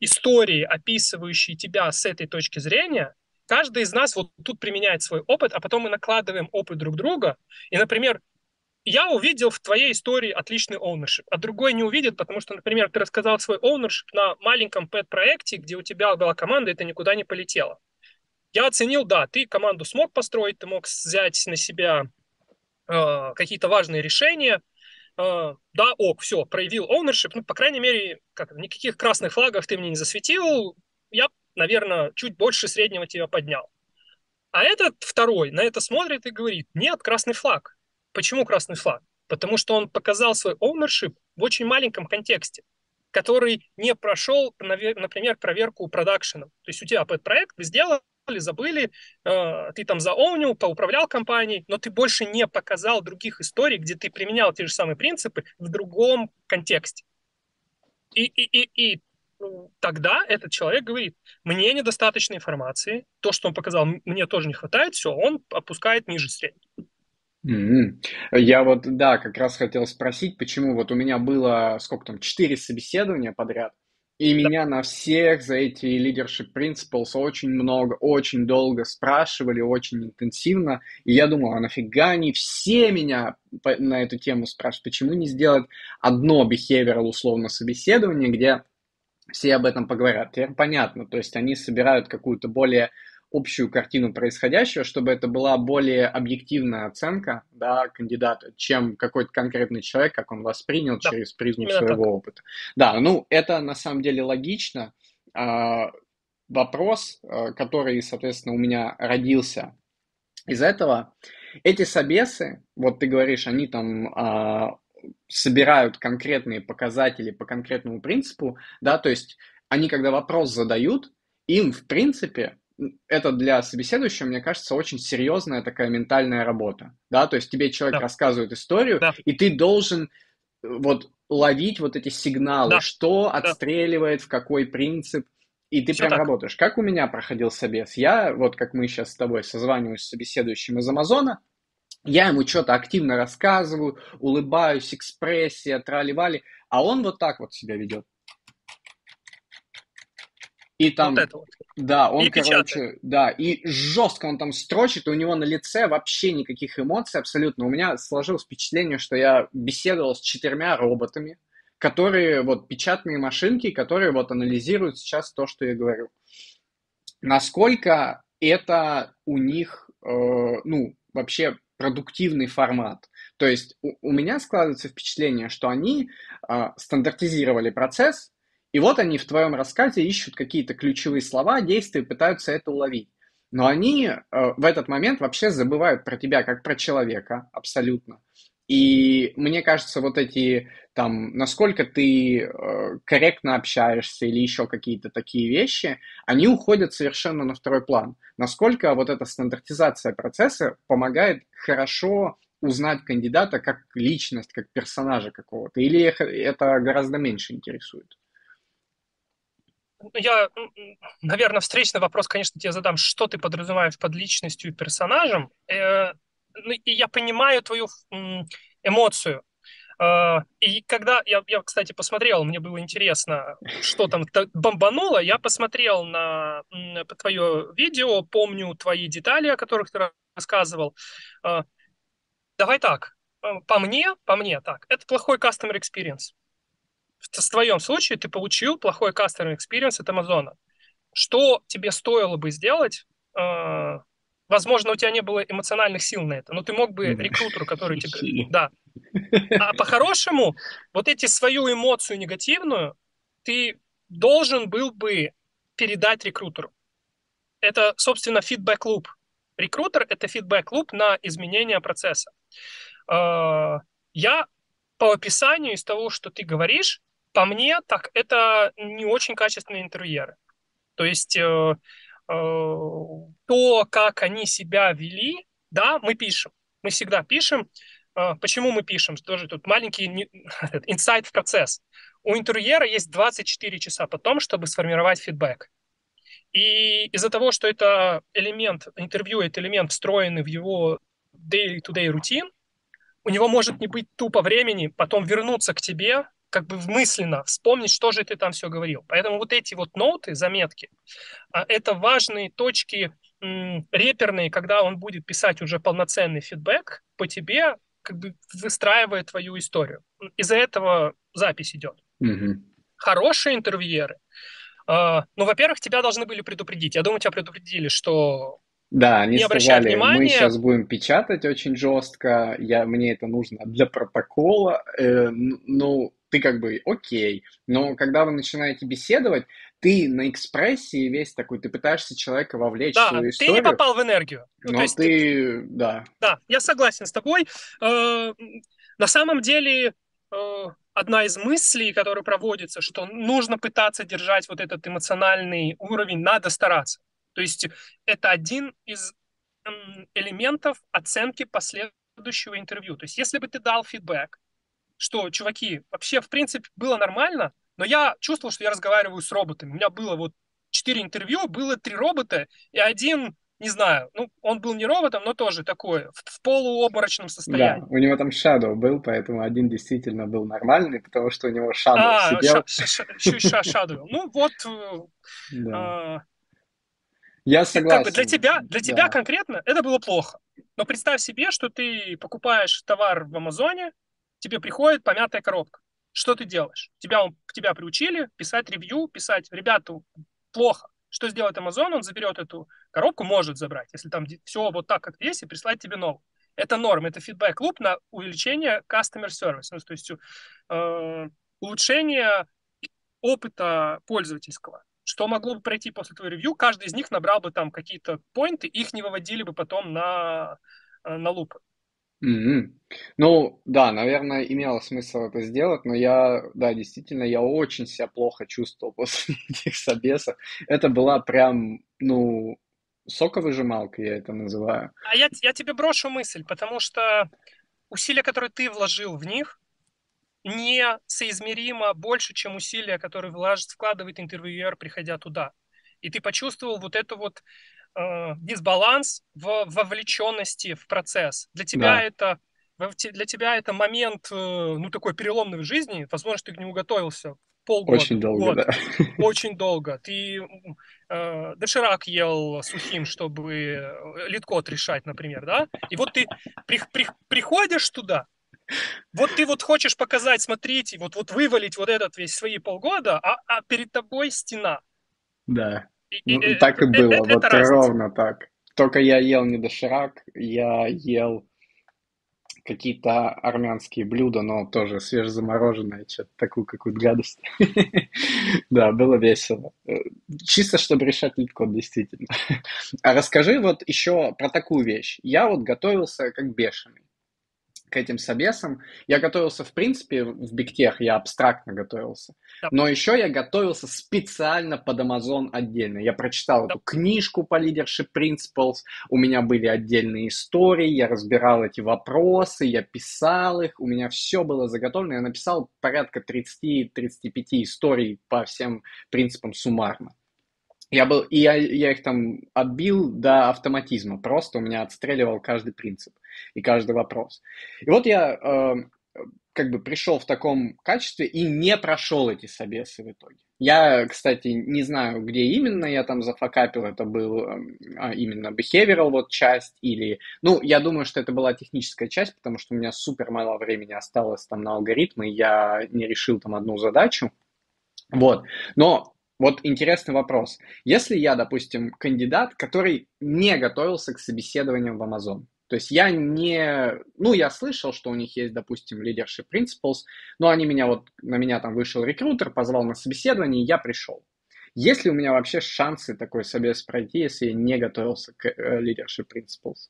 истории, описывающей тебя с этой точки зрения, каждый из нас вот тут применяет свой опыт, а потом мы накладываем опыт друг друга, и, например, я увидел в твоей истории отличный ownership, а другой не увидит, потому что, например, ты рассказал свой ownership на маленьком пэт-проекте, где у тебя была команда, и ты никуда не полетела. Я оценил, да, ты команду смог построить, ты мог взять на себя э, какие-то важные решения. Э, да, ок, все, проявил ownership. Ну, по крайней мере, как, никаких красных флагов ты мне не засветил. Я, наверное, чуть больше среднего тебя поднял. А этот второй на это смотрит и говорит, нет, красный флаг. Почему красный флаг? Потому что он показал свой ownership в очень маленьком контексте, который не прошел, например, проверку продакшена. То есть у тебя пэт-проект, вы сделали, забыли, ты там заоунил, поуправлял компанией, но ты больше не показал других историй, где ты применял те же самые принципы в другом контексте. И, и, и, и тогда этот человек говорит, мне недостаточно информации, то, что он показал, мне тоже не хватает, все, он опускает ниже среднего. Я вот, да, как раз хотел спросить, почему вот у меня было, сколько там, четыре собеседования подряд, и да. Меня на всех за эти Leadership Principles очень много, очень долго спрашивали, очень интенсивно, и я думал, а нафига они все меня на эту тему спрашивают, почему не сделать одно behavioral условно собеседование, где все об этом поговорят, теперь понятно, то есть они собирают какую-то более... общую картину происходящего, чтобы это была более объективная оценка, да, кандидата, чем какой-то конкретный человек, как он воспринял, да, через призму своего так. опыта. Да, ну, это на самом деле логично. Вопрос, который, соответственно, у меня родился из этого, эти собесы, вот ты говоришь, они там собирают конкретные показатели по конкретному принципу, да, то есть они, когда вопрос задают, им, в принципе, это для собеседующего, мне кажется, очень серьезная такая ментальная работа, да, то есть тебе человек да. рассказывает историю, да. и ты должен вот ловить вот эти сигналы, да. что да. отстреливает, в какой принцип, и ты Все прям так. работаешь. Как у меня проходил собес? Я, вот как мы сейчас с тобой созваниваюсь с собеседующим из Амазона, Я ему что-то активно рассказываю, улыбаюсь, экспрессия, трали-вали, а он вот так вот себя ведет. И там, вот вот. да, он, и короче, печатает. да, и жестко он там строчит, и у него на лице вообще никаких эмоций абсолютно. У меня сложилось впечатление, что я беседовал с четырьмя роботами, которые, вот, печатные машинки, которые, вот, анализируют сейчас то, что я говорю. Насколько это у них, э, ну, вообще продуктивный формат. То есть у, у меня складывается впечатление, что они э, стандартизировали процесс, и вот они в твоем рассказе ищут какие-то ключевые слова, действия, пытаются это уловить. Но они э, в этот момент вообще забывают про тебя, как про человека, абсолютно. И мне кажется, вот эти, там, насколько ты э, корректно общаешься или еще какие-то такие вещи, они уходят совершенно на второй план. Насколько вот эта стандартизация процесса помогает хорошо узнать кандидата как личность, как персонажа какого-то, или это гораздо меньше интересует? Я, наверное, встречный вопрос, конечно, тебе задам. Что ты подразумеваешь под личностью и персонажем? И я понимаю твою эмоцию. И когда... Я, я, кстати, посмотрел, мне было интересно, что там бомбануло. Я посмотрел на твое видео, помню твои детали, о которых ты рассказывал. Давай так. По мне, по мне так. Это плохой customer experience. В твоем случае ты получил плохой customer experience от Amazon. Что тебе стоило бы сделать? Возможно, у тебя не было эмоциональных сил на это, но ты мог бы рекрутеру, который тебе... Да. А по-хорошему, вот эти свою эмоцию негативную ты должен был бы передать рекрутеру. Это, собственно, фидбэк-луп. Рекрутер — это фидбэк-луп на изменение процесса. Я по описанию из того, что ты говоришь, по мне, так это не очень качественные интервьюеры. То есть э, э, то, как они себя вели, да, мы пишем. Мы всегда пишем. Э, почему мы пишем? Тоже тут маленький не, инсайт в процесс. У интервьюера есть двадцать четыре часа потом, чтобы сформировать фидбэк. И из-за того, что это элемент интервью, это элемент, встроенный в его day-to-day рутин, у него может не быть тупо времени потом вернуться к тебе, как бы мысленно вспомнить, что же ты там все говорил. Поэтому вот эти вот ноуты, заметки, это важные точки реперные, когда он будет писать уже полноценный фидбэк по тебе, как бы выстраивая твою историю. Из-за этого запись идет. Mm-hmm. Хорошие интервьюеры. Ну, во-первых, тебя должны были предупредить. Я думаю, тебя предупредили, что... Да, они сказали, внимания. мы сейчас будем печатать очень жестко, я, мне это нужно для протокола, э, ну, ты как бы окей, но когда вы начинаете беседовать, ты на экспрессии весь такой, ты пытаешься человека вовлечь да, в свою историю. Да, ты не попал в энергию. Ну, но то есть ты, ты, да. Да, я согласен с тобой. Э, на самом деле... Э, одна из мыслей, которая проводится, что нужно пытаться держать вот этот эмоциональный уровень, надо стараться. То есть это один из элементов оценки последующего интервью. То есть если бы ты дал фидбэк, что, чуваки, вообще, в принципе, было нормально, но я чувствовал, что я разговариваю с роботами. У меня было вот четыре интервью, было три робота, и один, не знаю, ну, он был не роботом, но тоже такой, в, в полуобморочном состоянии. Да, у него там shadow был, поэтому один действительно был нормальный, потому что у него shadow а, сидел. А, shadow. Ну, вот... Я согласен. Как бы для тебя, для тебя да. конкретно это было плохо. Но представь себе, что ты покупаешь товар в Амазоне, тебе приходит помятая коробка. Что ты делаешь? Тебя, тебя приучили писать ревью, писать, ребята, плохо. Что сделает Амазон? Он заберет эту коробку, может забрать, если там все вот так, как есть, и прислать тебе новую. Это норм, это фидбэк-луп на увеличение customer service, ну, то есть э, улучшение опыта пользовательского. Что могло бы пройти после твоего ревью, каждый из них набрал бы там какие-то поинты, их не выводили бы потом на, на лупы. Mm-hmm. Ну, да, наверное, имело смысл это сделать, но я, да, действительно, я очень себя плохо чувствовал после этих собесов. Это была прям, ну, соковыжималка, я это называю. А я, я тебе брошу мысль, потому что усилия, которые ты вложил в них, несоизмеримо больше, чем усилия, которые вкладывает интервьюер, приходя туда. И ты почувствовал вот эту вот э, э, дисбаланс в вовлеченности в процесс. Для тебя, да. это, для тебя это момент, э, ну, такой переломный в жизни. Возможно, ты к нему готовился полгода. Очень долго, год. да. Очень долго. Ты э, доширак ел сухим, чтобы лид-код решать, например, да? И вот ты при, при, приходишь туда, вот ты вот хочешь показать, смотрите, вот, вот вывалить вот этот весь свои полгода, а, а перед тобой стена. Да, и, ну, и, так и было, это, вот это ровно так. Только я ел не доширак, я ел какие-то армянские блюда, но тоже свежезамороженные, что-то такую какую-то гадость. Да, было весело. Чисто, чтобы решать лид-код, действительно. А расскажи вот еще про такую вещь. Я вот готовился как бешеный к этим собесам. Я готовился, в принципе, в Big Tech, я абстрактно готовился. Да. Но еще я готовился специально под Amazon отдельно. Я прочитал да. эту книжку по Leadership Principles, у меня были отдельные истории, я разбирал эти вопросы, я писал их, у меня все было заготовлено. Я написал порядка тридцать-тридцать пять историй по всем принципам суммарно. Я был, и я, я их там отбил до автоматизма, просто у меня отстреливал каждый принцип и каждый вопрос. И вот я э, как бы пришел в таком качестве и не прошел эти собесы в итоге. Я, кстати, не знаю, где именно я там зафакапил, это был э, именно behavioral вот часть или... Ну, я думаю, что это была техническая часть, потому что у меня супер мало времени осталось там на алгоритмы, я не решил там одну задачу, вот, но... Вот интересный вопрос. Если я, допустим, кандидат, который не готовился к собеседованиям в Amazon, то есть я не... Ну, я слышал, что у них есть, допустим, Leadership Principles, но они меня вот... На меня там вышел рекрутер, позвал на собеседование, и я пришел. Есть ли у меня вообще шансы такой собес пройти, если я не готовился к Leadership Principles?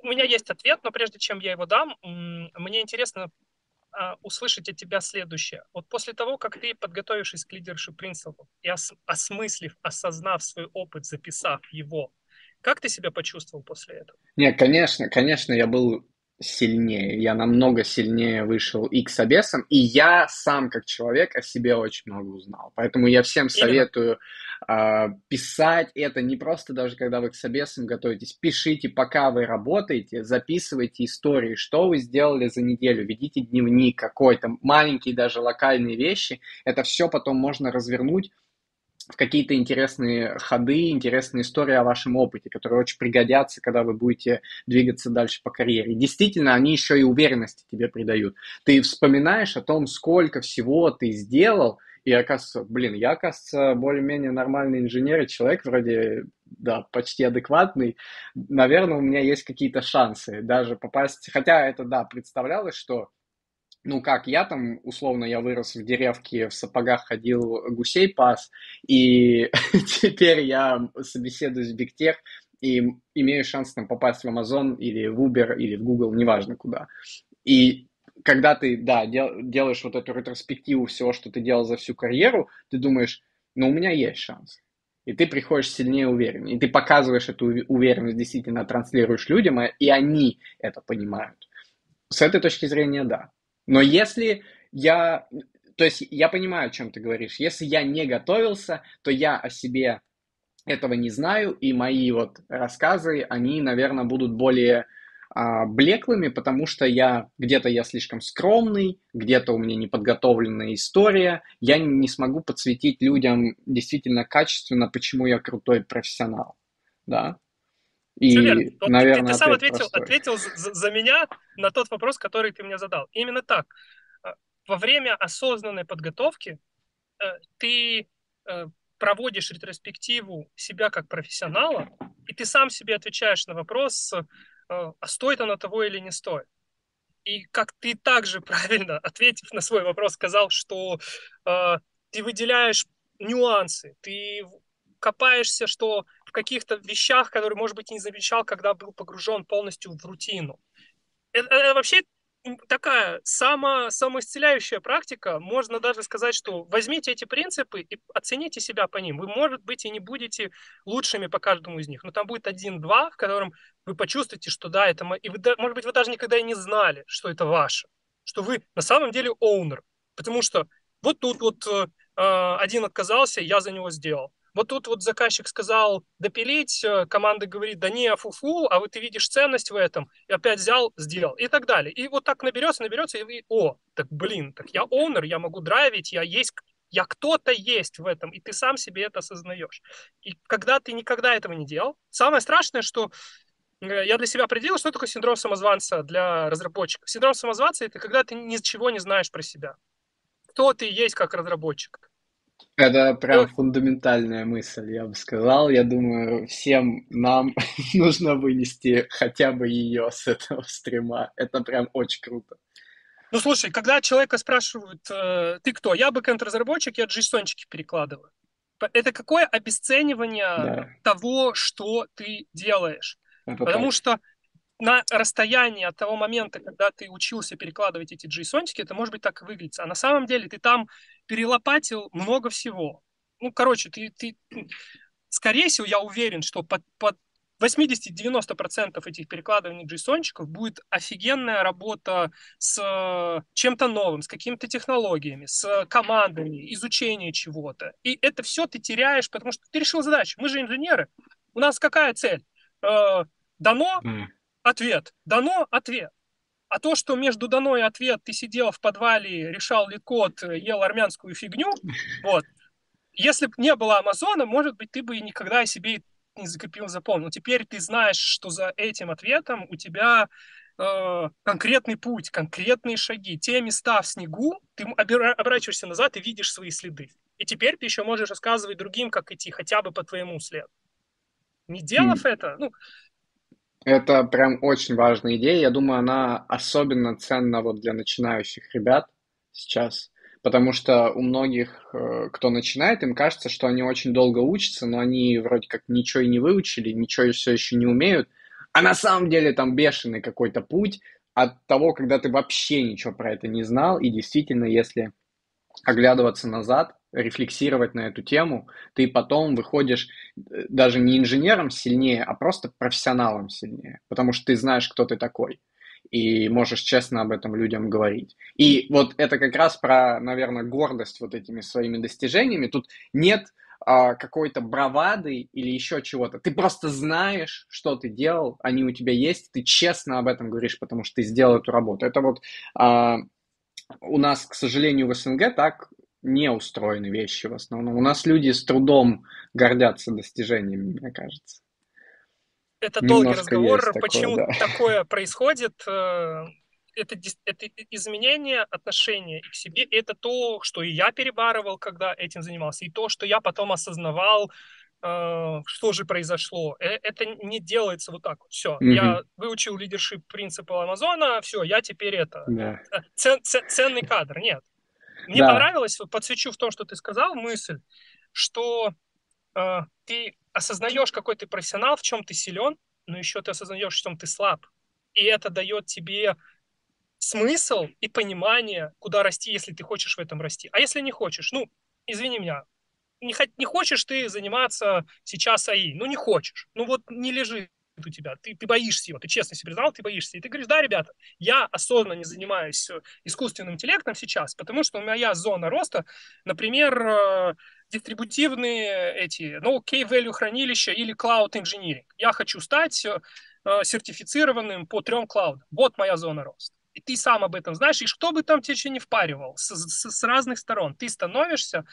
У меня есть ответ, но прежде чем я его дам, мне интересно... услышать от тебя следующее. Вот после того, как ты, подготовившись к Leadership Principles и ос- осмыслив, осознав свой опыт, записав его, как ты себя почувствовал после этого? Не, конечно, конечно, я был сильнее. Я намного сильнее вышел и к собесам, и я сам, как человек, о себе очень много узнал. Поэтому я всем советую э, писать это не просто даже, когда вы к собесам готовитесь. Пишите, пока вы работаете, записывайте истории, что вы сделали за неделю, ведите дневник какой-то, маленькие даже локальные вещи. Это все потом можно развернуть в какие-то интересные ходы, интересные истории о вашем опыте, которые очень пригодятся, когда вы будете двигаться дальше по карьере. Действительно, они еще и уверенности тебе придают. Ты вспоминаешь о том, сколько всего ты сделал, и оказывается, блин, я, оказывается, более-менее нормальный инженер и человек вроде, да, почти адекватный. Наверное, у меня есть какие-то шансы даже попасть. Хотя это, да, представлялось, что ну как, я там, условно, я вырос в деревке, в сапогах ходил, гусей пас, и теперь я собеседуюсь в Big Tech и имею шанс там попасть в Amazon или в Uber или в Google, неважно куда. И когда ты, да, дел, делаешь вот эту ретроспективу всего, что ты делал за всю карьеру, ты думаешь, ну у меня есть шанс. И ты приходишь сильнее увереннее, и ты показываешь эту уверенность, действительно транслируешь людям, и они это понимают. С этой точки зрения, да. Но если я... То есть я понимаю, о чем ты говоришь. Если я не готовился, то я о себе этого не знаю, и мои вот рассказы, они, наверное, будут более а, блеклыми, потому что я где-то я слишком скромный, где-то у меня неподготовленная история. Я не смогу подсветить людям действительно качественно, почему я крутой профессионал, да. И, вот наверное, ты, ты сам ответил, ответил за, за меня на тот вопрос, который ты мне задал. Именно так. Во время осознанной подготовки ты проводишь ретроспективу себя как профессионала, и ты сам себе отвечаешь на вопрос, а стоит оно того или не стоит. И как ты также правильно, ответив на свой вопрос, сказал, что ты выделяешь нюансы, ты копаешься, что... каких-то вещах, которые, может быть, не замечал, когда был погружен полностью в рутину. Это, это вообще такая само, самоисцеляющая практика. Можно даже сказать, что возьмите эти принципы и оцените себя по ним. Вы, может быть, и не будете лучшими по каждому из них, но там будет один-два, в котором вы почувствуете, что да, это... И вы, может быть, вы даже никогда и не знали, что это ваше, что вы на самом деле оунер, потому что вот тут вот один отказался, я за него сделал. Вот тут вот заказчик сказал допилить, команда говорит, да не, фу-фу, а вот ты видишь ценность в этом, и опять взял, сделал, и так далее. И вот так наберется, наберется, и вы, о, так блин, так я оунер, я могу драйвить, я есть, я кто-то есть в этом, и ты сам себе это осознаешь. И когда ты никогда этого не делал, самое страшное, что я для себя определил, что такое синдром самозванца для разработчиков. Синдром самозванца – это когда ты ничего не знаешь про себя. Кто ты есть как разработчик. Это прям фундаментальная мысль, я бы сказал. Я думаю, всем нам нужно вынести хотя бы ее с этого стрима. Это прям очень круто. Ну, слушай, когда человека спрашивают, ты кто? Я бэкэнд-разработчик, я джейсончики перекладываю. Это какое обесценивание да. того, что ты делаешь. Это Потому так. что на расстоянии от того момента, когда ты учился перекладывать эти джейсончики, это может быть так и выглядит. А на самом деле ты там перелопатил много всего. Ну, короче, ты, ты... скорее всего, я уверен, что под, под восемьдесят-девяносто процентов этих перекладываний джейсончиков будет офигенная работа с чем-то новым, с какими-то технологиями, с командами, изучение чего-то. И это все ты теряешь, потому что ты решил задачу. Мы же инженеры. У нас какая цель? Э, дано mm. ответ. Дано ответ. А то, что между дано и ответ ты сидел в подвале, решал лид-код, ел армянскую фигню, вот. Если бы не было Амазона, может быть, ты бы никогда о себе не закрепил, запомнил. Теперь ты знаешь, что за этим ответом у тебя э, конкретный путь, конкретные шаги. Те места в снегу, ты оборачиваешься назад и видишь свои следы. И теперь ты еще можешь рассказывать другим, как идти, хотя бы по твоему следу. Не делав mm. это, ну... Это прям очень важная идея. Я думаю, она особенно ценна вот для начинающих ребят сейчас. Потому что у многих, кто начинает, им кажется, что они очень долго учатся, но они вроде как ничего и не выучили, ничего все еще не умеют. А на самом деле там бешеный какой-то путь от того, когда ты вообще ничего про это не знал. И действительно, если оглядываться назад, рефлексировать на эту тему, ты потом выходишь даже не инженером сильнее, а просто профессионалом сильнее, потому что ты знаешь, кто ты такой, и можешь честно об этом людям говорить. И вот это как раз про, наверное, гордость вот этими своими достижениями. Тут нет а, какой-то бравады или еще чего-то. Ты просто знаешь, что ты делал, они у тебя есть, ты честно об этом говоришь, потому что ты сделал эту работу. Это вот а, у нас, к сожалению, в СНГ так не устроены вещи в основном. У нас люди с трудом гордятся достижениями, мне кажется. Это долгий немножко разговор, почему такое, да. такое происходит. Это, это изменение отношения к себе. Это то, что и я перебарывал, когда этим занимался, и то, что я потом осознавал, что же произошло. Это не делается вот так вот. Все, mm-hmm. я выучил leadership принципы Амазона, все, я теперь это. Yeah. Цен, цен, ценный кадр, нет. Мне да. понравилось, подсвечу в том, что ты сказал, мысль, что э, ты осознаешь, какой ты профессионал, в чем ты силен, но еще ты осознаешь, в чем ты слаб. И это дает тебе смысл и понимание, куда расти, если ты хочешь в этом расти. А если не хочешь, ну, извини меня, не, не хочешь ты заниматься сейчас АИ, ну не хочешь, ну вот не лежит у тебя, ты, ты боишься его, ты честно себе признал, ты боишься. И ты говоришь, да, ребята, я осознанно не занимаюсь искусственным интеллектом сейчас, потому что у меня я зона роста, например, дистрибутивные эти, ну, key-value хранилища или cloud engineering. Я хочу стать сертифицированным по трем клаудам. Вот моя зона роста. И ты сам об этом знаешь, и что бы там тебе еще не впаривал с, с, с разных сторон, ты становишься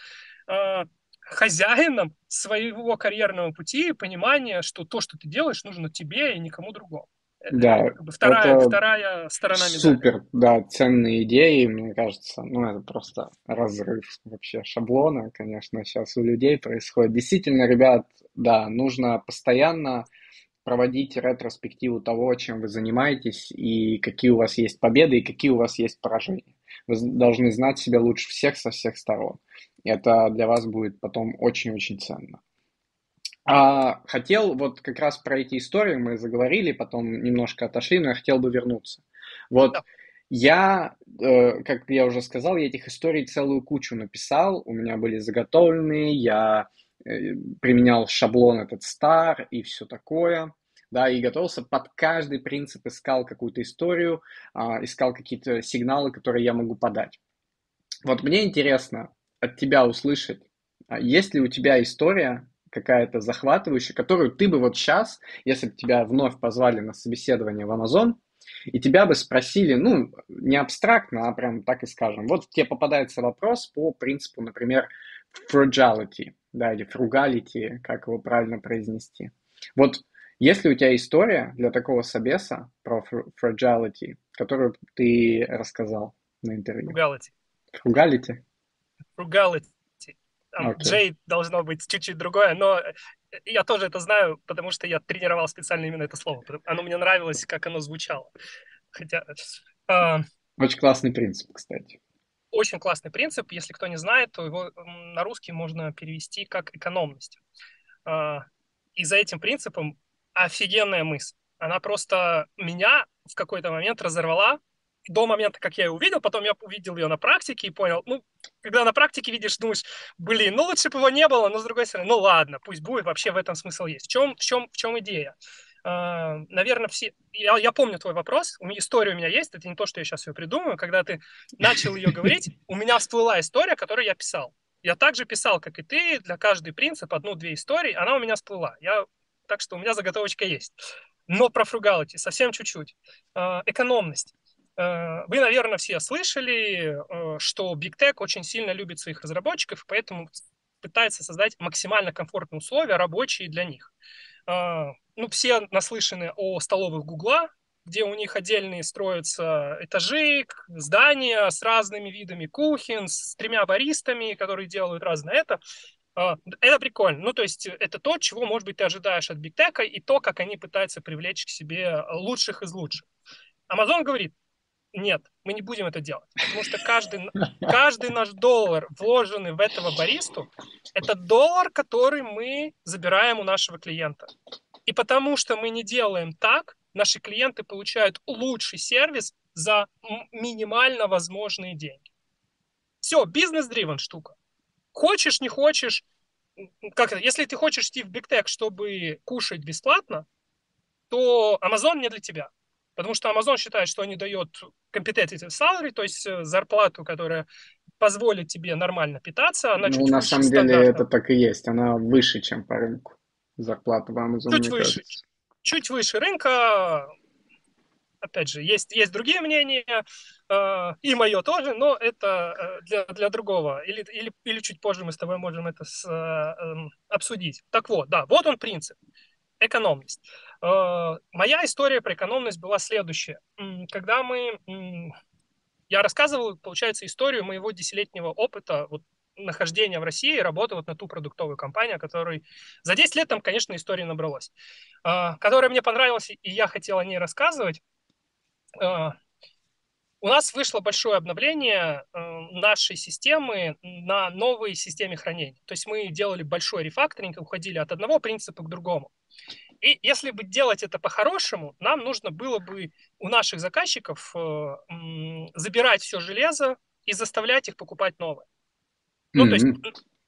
хозяином своего карьерного пути и понимание, что то, что ты делаешь, нужно тебе и никому другому. Это да, как бы вторая, это вторая сторона медали. Супер, да, ценные идеи, мне кажется, ну это просто разрыв вообще шаблона, конечно, сейчас у людей происходит. Действительно, ребят, да, нужно постоянно проводить ретроспективу того, чем вы занимаетесь, и какие у вас есть победы, и какие у вас есть поражения. Вы должны знать себя лучше всех со всех сторон. Это для вас будет потом очень-очень ценно. А хотел вот как раз про эти истории мы заговорили, потом немножко отошли, но я хотел бы вернуться. Вот да. я, как я уже сказал, я этих историй целую кучу написал, у меня были заготовленные, я применял шаблон этот стар и все такое. Да, и готовился под каждый принцип, искал какую-то историю, искал какие-то сигналы, которые я могу подать. Вот мне интересно, от тебя услышать. Есть ли у тебя история какая-то захватывающая, которую ты бы вот сейчас, если бы тебя вновь позвали на собеседование в Amazon, и тебя бы спросили, ну, не абстрактно, а прям так и скажем. Вот тебе попадается вопрос по принципу, например, frugality, да, или frugality, как его правильно произнести. Вот есть ли у тебя история для такого собеса про frugality, которую ты рассказал на интервью? Frugality. Frugality? Frugality. Там J okay. должно быть чуть-чуть другое, но я тоже это знаю, потому что я тренировал специально именно это слово. Оно мне нравилось, как оно звучало. Хотя, э, очень классный принцип, кстати. Очень классный принцип. Если кто не знает, то его на русский можно перевести как экономность. Э, и за этим принципом офигенная мысль. Она просто меня в какой-то момент разорвала. До момента, как я ее увидел, потом я увидел ее на практике и понял, ну, когда на практике видишь, думаешь, блин, ну, лучше бы его не было, но с другой стороны, ну, ладно, пусть будет, вообще в этом смысл есть. В чем, в чем, в чем идея? А, наверное, все... Я, я помню твой вопрос, у меня, история у меня есть, это не то, что я сейчас ее придумаю, когда ты начал ее говорить, у меня всплыла история, которую я писал. Я также писал, как и ты, для каждой принцип, одну-две истории, она у меня всплыла. Я... Так что у меня заготовочка есть. Но про frugality совсем чуть-чуть. А, экономность. Вы, наверное, все слышали, что Big Tech очень сильно любит своих разработчиков, поэтому пытается создать максимально комфортные условия, рабочие для них. Ну, все наслышаны о столовых Гугла, где у них отдельные строятся этажи, здания с разными видами кухен, с тремя баристами, которые делают разное это. Это прикольно. Ну, то есть это то, чего, может быть, ты ожидаешь от Big Tech, и то, как они пытаются привлечь к себе лучших из лучших. Amazon говорит: нет, мы не будем это делать, потому что каждый, каждый наш доллар, вложенный в этого баристу, это доллар, который мы забираем у нашего клиента. И потому что мы не делаем так, наши клиенты получают лучший сервис за минимально возможные деньги. Все, бизнес-дривен штука. Хочешь, не хочешь, как это, если ты хочешь идти в Big Tech, чтобы кушать бесплатно, то Amazon не для тебя. Потому что Amazon считает, что они дают competitive salary, то есть зарплату, которая позволит тебе нормально питаться. Она ну, чуть на самом деле это так и есть. Она выше, чем по рынку. Зарплата в Amazon, чуть выше. Кажется. Чуть выше рынка. Опять же, есть, есть другие мнения, э, и мое тоже, но это для, для другого. Или, или, или чуть позже мы с тобой можем это с, э, обсудить. Так вот, да, вот он принцип. Экономность. Моя история про экономность была следующая. Когда мы... Я рассказывал, получается, историю моего десятилетнего опыта вот, нахождения в России и работы вот на ту продуктовую компанию, которой... За десять лет там, конечно, истории набралось. Которая мне понравилась, и я хотел о ней рассказывать. У нас вышло большое обновление нашей системы на новой системе хранения. То есть мы делали большой рефакторинг, уходили от одного принципа к другому. И если бы делать это по-хорошему, нам нужно было бы у наших заказчиков забирать все железо и заставлять их покупать новое. Mm-hmm. Ну, то есть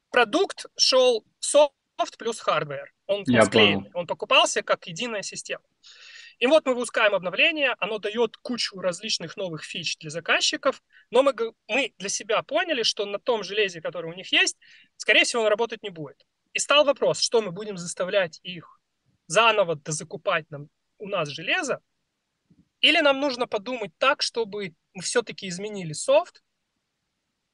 продукт шел софт плюс хардвер. Он склеенный, он покупался как единая система. И вот мы выпускаем обновление, оно дает кучу различных новых фич для заказчиков, но мы, мы для себя поняли, что на том железе, которое у них есть, скорее всего, он работать не будет. И стал вопрос, что мы будем заставлять их заново дозакупать нам, у нас железо, или нам нужно подумать так, чтобы мы все-таки изменили софт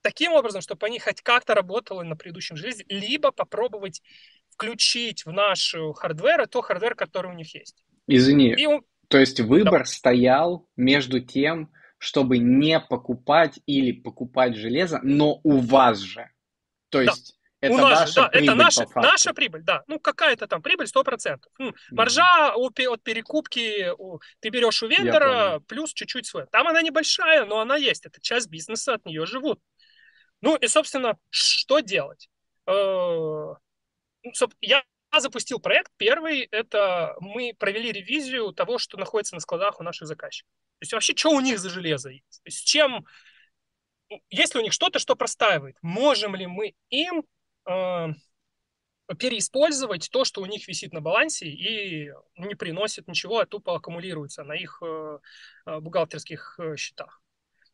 таким образом, чтобы они хоть как-то работали на предыдущем железе, либо попробовать включить в наш хардвер то хардвер, который у них есть. Извини, и он... то есть выбор да. стоял между тем, чтобы не покупать или покупать железо, но у вас же. То есть да. это у нас ваша да. прибыль, это наша, по факту. Наша прибыль, да. Ну, какая-то там прибыль сто процентов. М-м. Маржа mm-hmm. от перекупки у... ты берешь у вендора, плюс чуть-чуть свой. Там она небольшая, но она есть. Это часть бизнеса, от нее живут. Ну и, собственно, что делать? Я... Я запустил проект. Первый – это мы провели ревизию того, что находится на складах у наших заказчиков. То есть вообще, что у них за железо есть? С чем, есть ли у них что-то, что простаивает? Можем ли мы им э, переиспользовать то, что у них висит на балансе и не приносит ничего, а тупо аккумулируется на их э, бухгалтерских счетах?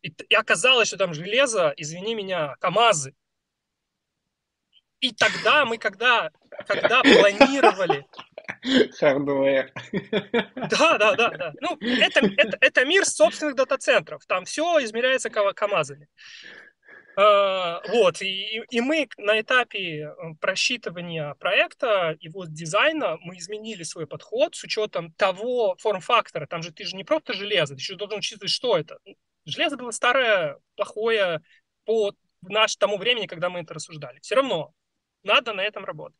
И, и оказалось, что там железо, извини меня, КАМАЗы. И тогда мы, когда, когда планировали... Hardware. Да, да, да, да. Ну, это, это, это мир собственных дата-центров. Там все измеряется камазами. А, вот. И, и мы на этапе просчитывания проекта, его дизайна, мы изменили свой подход с учетом того форм-фактора. Там же ты же не просто железо, ты еще должен учитывать, что это. Железо было старое, плохое по наш, тому времени, когда мы это рассуждали. Все равно надо на этом работать.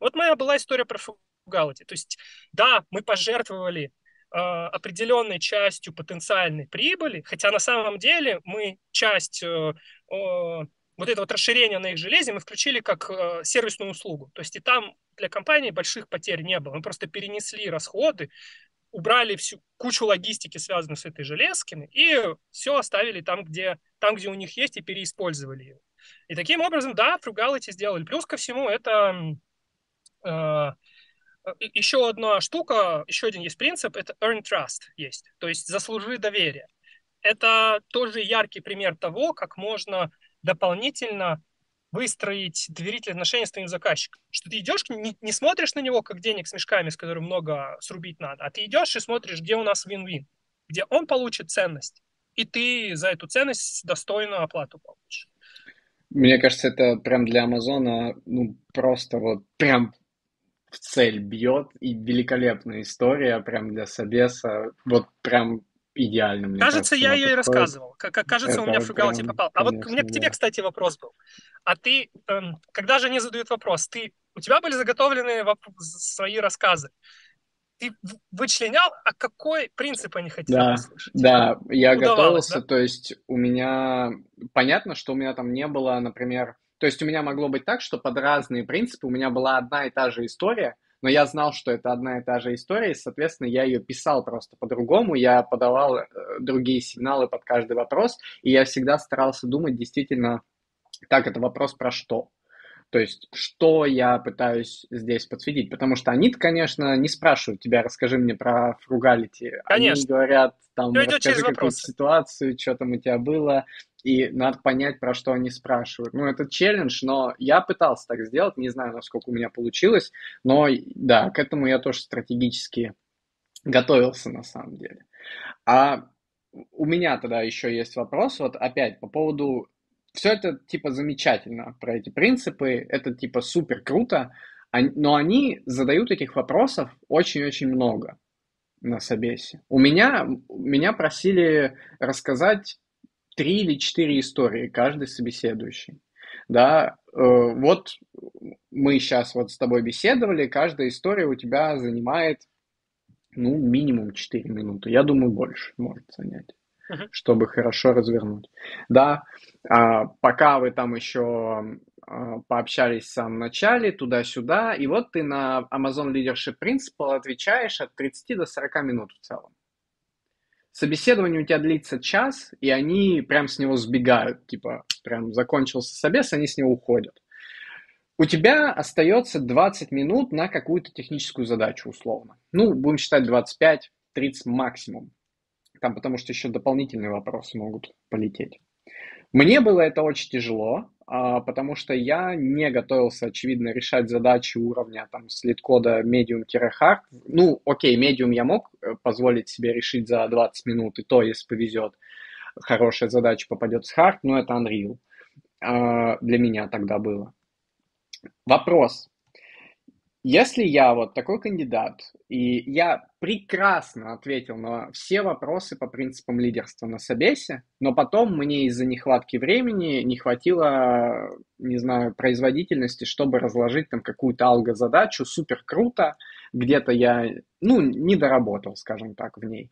Вот моя была история про фугалити. То есть, да, мы пожертвовали э, определенной частью потенциальной прибыли, хотя на самом деле мы часть э, э, вот этого вот расширения на их железе мы включили как э, сервисную услугу. То есть и там для компании больших потерь не было. Мы просто перенесли расходы, убрали всю кучу логистики, связанную с этой железками, и все оставили там, где, там, где у них есть, и переиспользовали его. И таким образом, да, фругалити сделали. Плюс ко всему, это э, еще одна штука, еще один есть принцип, это earn trust есть, то есть заслужи доверие. Это тоже яркий пример того, как можно дополнительно выстроить доверительные отношения с твоим заказчиком. Что ты идешь, не, не смотришь на него, как денег с мешками, с которым много срубить надо, а ты идешь и смотришь, где у нас вин-вин, где он получит ценность, и ты за эту ценность достойную оплату получишь. Мне кажется, это прям для Амазона, ну, просто вот прям в цель бьет, и великолепная история прям для собеса, вот прям идеально. Мне кажется, кажется, я ее и рассказывал. Кажется, это у меня в фругалити попал. А конечно, вот у меня к тебе, да. Кстати, вопрос был. А ты, когда же они задают вопрос, ты, у тебя были заготовлены свои рассказы, ты вычленял, а какой принцип они хотели да, услышать? Да, я готовился, да? То есть у меня, понятно, что у меня там не было, например, то есть у меня могло быть так, что под разные принципы у меня была одна и та же история, но я знал, что это одна и та же история, и, соответственно, я ее писал просто по-другому, я подавал другие сигналы под каждый вопрос, и я всегда старался думать действительно, так, это вопрос про что. То есть, что я пытаюсь здесь подсветить? Потому что они, конечно, не спрашивают тебя, расскажи мне про фругалити. Они говорят, там, расскажи какую-то ситуацию, что там у тебя было, и надо понять, про что они спрашивают. Ну, это челлендж, но я пытался так сделать, не знаю, насколько у меня получилось, но, да, к этому я тоже стратегически готовился, на самом деле. А у меня тогда еще есть вопрос, вот опять, по поводу... Все это, типа, замечательно про эти принципы, это, типа, супер круто, но они задают этих вопросов очень-очень много на собесе. У меня, меня просили рассказать три или четыре истории, каждый собеседующий. Да, вот мы сейчас вот с тобой беседовали, каждая история у тебя занимает, ну, минимум четыре минуты, я думаю, больше может занять. Чтобы хорошо развернуть. Да, а, пока вы там еще а, пообщались в самом начале, туда-сюда, и вот ты на Amazon Leadership Principles отвечаешь от тридцати до сорока минут в целом. Собеседование у тебя длится час, и они прям с него сбегают, типа прям закончился собес, они с него уходят. У тебя остается двадцать минут на какую-то техническую задачу условно. Ну, будем считать двадцать пять тридцать максимум. Там, потому что еще дополнительные вопросы могут полететь. Мне было это очень тяжело, потому что я не готовился, очевидно, решать задачи уровня там слит-кода medium-hard. Ну, окей, medium я мог позволить себе решить за двадцать минут, и то, если повезет, хорошая задача попадет с hard, но это Unreal для меня тогда было. Вопрос. Если я вот такой кандидат, и я прекрасно ответил на все вопросы по принципам лидерства на собесе, но потом мне из-за нехватки времени не хватило, не знаю, производительности, чтобы разложить там какую-то алго-задачу, супер круто, где-то я, ну, не доработал, скажем так, в ней.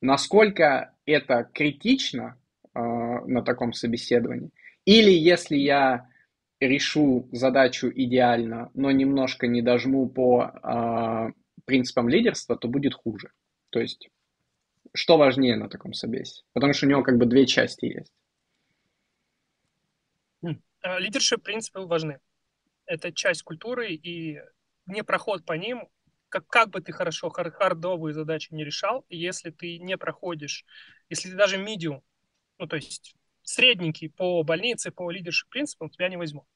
Насколько это критично э, на таком собеседовании? Или если я... решу задачу идеально, но немножко не дожму по э, принципам лидерства, то будет хуже. То есть, что важнее на таком собесе? Потому что у него как бы две части есть. Лидершип принципы важны. Это часть культуры, и не проход по ним, как, как бы ты хорошо хар- хардовые задачи не решал, если ты не проходишь, если ты даже medium, ну то есть средненький по больнице, по лидершип принципам тебя не возьмут.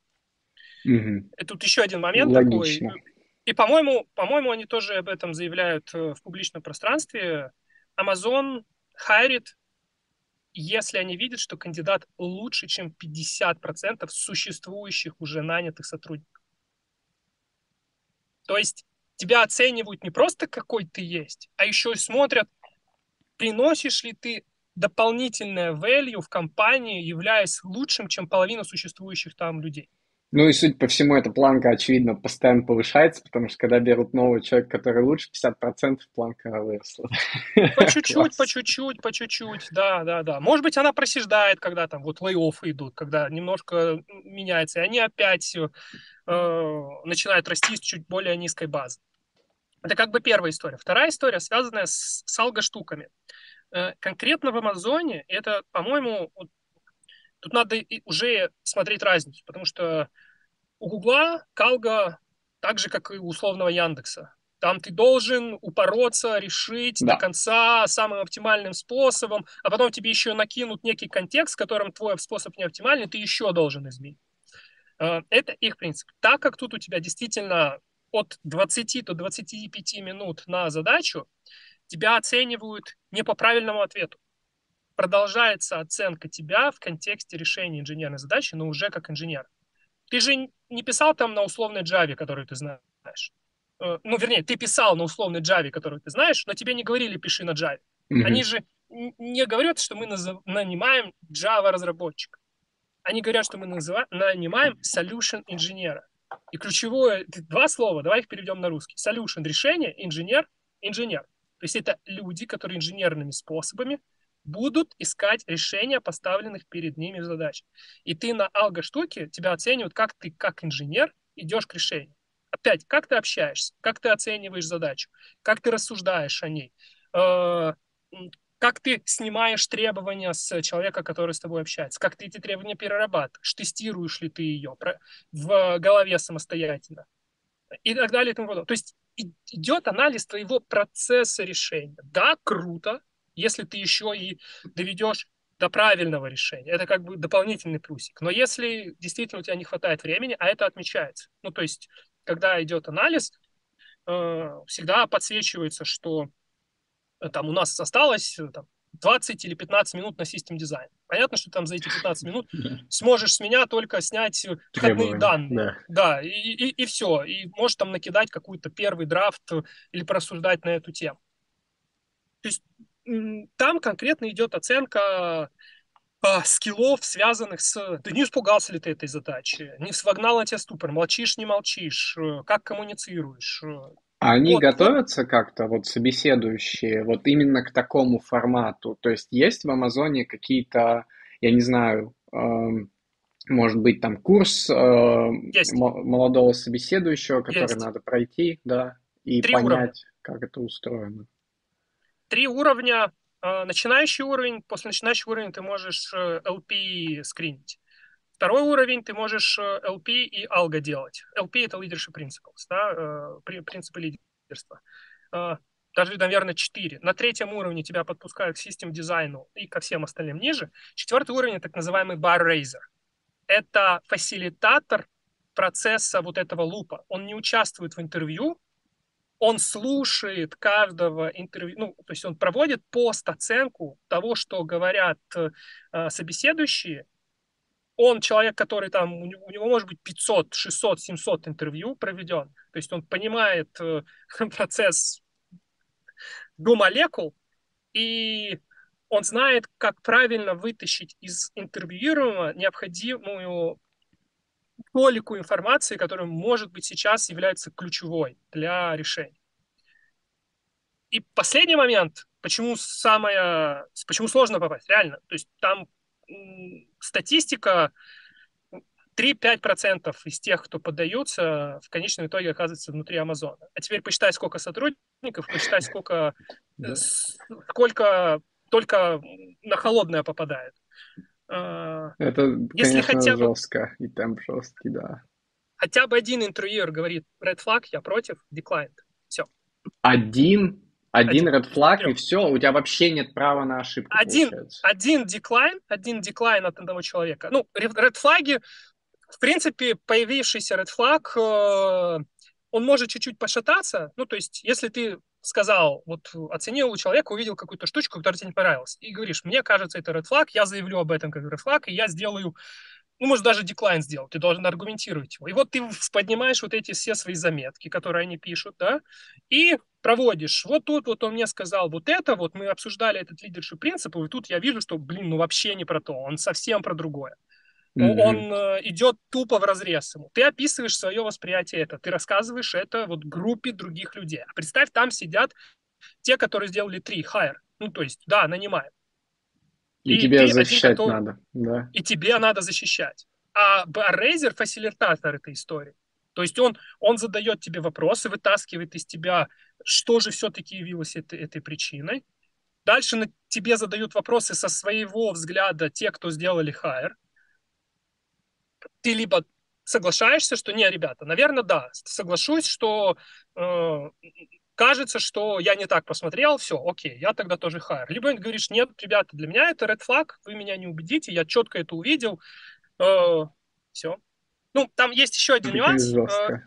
Угу. Тут еще один момент Логично. такой. И, по-моему, по-моему, они тоже об этом заявляют в публичном пространстве. Amazon хайрит, если они видят, что кандидат лучше, чем пятьдесят процентов существующих уже нанятых сотрудников. То есть тебя оценивают не просто какой ты есть, а еще и смотрят, приносишь ли ты дополнительное value в компании, являясь лучшим, чем половина существующих там людей. Ну и, судя по всему, эта планка, очевидно, постоянно повышается, потому что, когда берут нового человека, который лучше, пятьдесят процентов планка выросла. По чуть-чуть, по чуть-чуть, по чуть-чуть, да-да-да. Может быть, она просиждает, когда там вот лей-оффы идут, когда немножко меняется, и они опять э, начинают расти с чуть более низкой базы. Это как бы первая история. Вторая история, связанная с, с алго-штуками. Э, конкретно в Амазоне это, по-моему... Тут надо уже смотреть разницу, потому что у Гугла Калга так же, как и у условного Яндекса. Там ты должен упороться, решить да. до конца самым оптимальным способом, а потом тебе еще накинут некий контекст, в котором твой способ не оптимальный, ты еще должен изменить. Это их принцип. Так как тут у тебя действительно от двадцати до двадцати пяти минут на задачу, тебя оценивают не по правильному ответу. Продолжается оценка тебя в контексте решения инженерной задачи, но уже как инженер. Ты же не писал там на условной Java, которую ты знаешь. Ну, вернее, ты писал на условной Java, которую ты знаешь, но тебе не говорили «пиши на Java». Mm-hmm. Они же не говорят, что мы назов... нанимаем Java-разработчика. Они говорят, что мы называ... нанимаем solution-инженера. И ключевое, два слова, давай их переведем на русский. Solution – решение, инженер – инженер. То есть это люди, которые инженерными способами будут искать решения поставленных перед ними задач. И ты на алго-штуке, тебя оценивают, как ты как инженер идешь к решению. Опять, как ты общаешься, как ты оцениваешь задачу, как ты рассуждаешь о ней, э, как ты снимаешь требования с человека, который с тобой общается, как ты эти требования перерабатываешь, тестируешь ли ты ее в голове самостоятельно и так далее. И тому подобное. То есть идет анализ твоего процесса решения. Да, круто, если ты еще и доведешь до правильного решения. Это как бы дополнительный плюсик. Но если действительно у тебя не хватает времени, а это отмечается. Ну, то есть, когда идет анализ, всегда подсвечивается, что там у нас осталось там, двадцать или пятнадцать минут на систем-дизайн. Понятно, что там за эти пятнадцать минут сможешь с меня только снять входные данные. Да, да и, и, и все. И можешь там накидать какой-то первый драфт или порассуждать на эту тему. То есть, там конкретно идет оценка а, скиллов, связанных с... Ты не испугался ли ты этой задачи? Не вогнал на тебя ступор? Молчишь, не молчишь? Как коммуницируешь? Они вот, готовятся вот. как-то, вот собеседующие, вот именно к такому формату? То есть есть в Амазоне какие-то, я не знаю, э, может быть, там курс э, молодого собеседующего, который есть. надо пройти, да, и Три понять, уровня. как это устроено? Три уровня. Начинающий уровень. После начинающего уровня ты можешь эл пи скринить. Второй уровень ты можешь эл пи и алго делать. эл пи — это Leadership Principles, да, принципы лидерства. Даже, наверное, четыре. На третьем уровне тебя подпускают к систем-дизайну и ко всем остальным ниже. Четвертый уровень — так называемый bar-raiser. Это фасилитатор процесса вот этого лупа. Он не участвует в интервью, он слушает каждого интервью, ну, то есть он проводит пост-оценку того, что говорят э, собеседующие. Он человек, который там, у него, у него может быть пятьсот, шестьсот, семьсот интервью проведен. То есть он понимает э, процесс до молекул, и он знает, как правильно вытащить из интервьюируемого необходимую толику информации, которая, может быть, сейчас является ключевой для решения. И последний момент, почему, самое, почему сложно попасть, реально. То есть там статистика, три-пять процентов из тех, кто поддаются, в конечном итоге оказывается внутри Амазона. А теперь посчитай, сколько сотрудников, посчитай, сколько, сколько только на холодное попадает. Это, Если конечно, хотя бы, жестко, и там жесткий, да. Хотя бы один интервьюер говорит red flag, я против, declined, все. Один, один, один red flag, трех. И все, у тебя вообще нет права на ошибку. Один, один decline, один decline от одного человека. Ну, red flag В принципе, появившийся red flag, он может чуть-чуть пошататься. Ну, то есть, если ты сказал, вот оценил у человека, увидел какую-то штучку, которая тебе не понравилась, и говоришь, мне кажется, это red flag, я заявлю об этом как red flag, и я сделаю, ну, может, даже деклайн сделать, ты должен аргументировать его. И вот ты поднимаешь вот эти все свои заметки, которые они пишут, да, и проводишь. Вот тут вот он мне сказал вот это, вот мы обсуждали этот leadership principle, и тут я вижу, что, блин, ну, вообще не про то, он совсем про другое. Mm-hmm. Он э, идет тупо вразрез ему. Ты описываешь свое восприятие это, ты рассказываешь это вот группе других людей. А представь, там сидят те, которые сделали три, hire, ну, то есть, да, нанимаем. И, и тебя защищать готов... надо, да. И тебе надо защищать. А Barraiser фасилитатор этой истории. То есть он, он задает тебе вопросы, вытаскивает из тебя, что же все-таки явилось этой, этой причиной. Дальше на... тебе задают вопросы со своего взгляда те, кто сделали hire. Ты либо соглашаешься, что не, ребята, наверное, да, соглашусь, что э, кажется, что я не так посмотрел, все, окей, я тогда тоже hire. Либо говоришь, нет, ребята, для меня это red flag, вы меня не убедите, я четко это увидел, э, все. Ну, там есть еще один нюанс, э,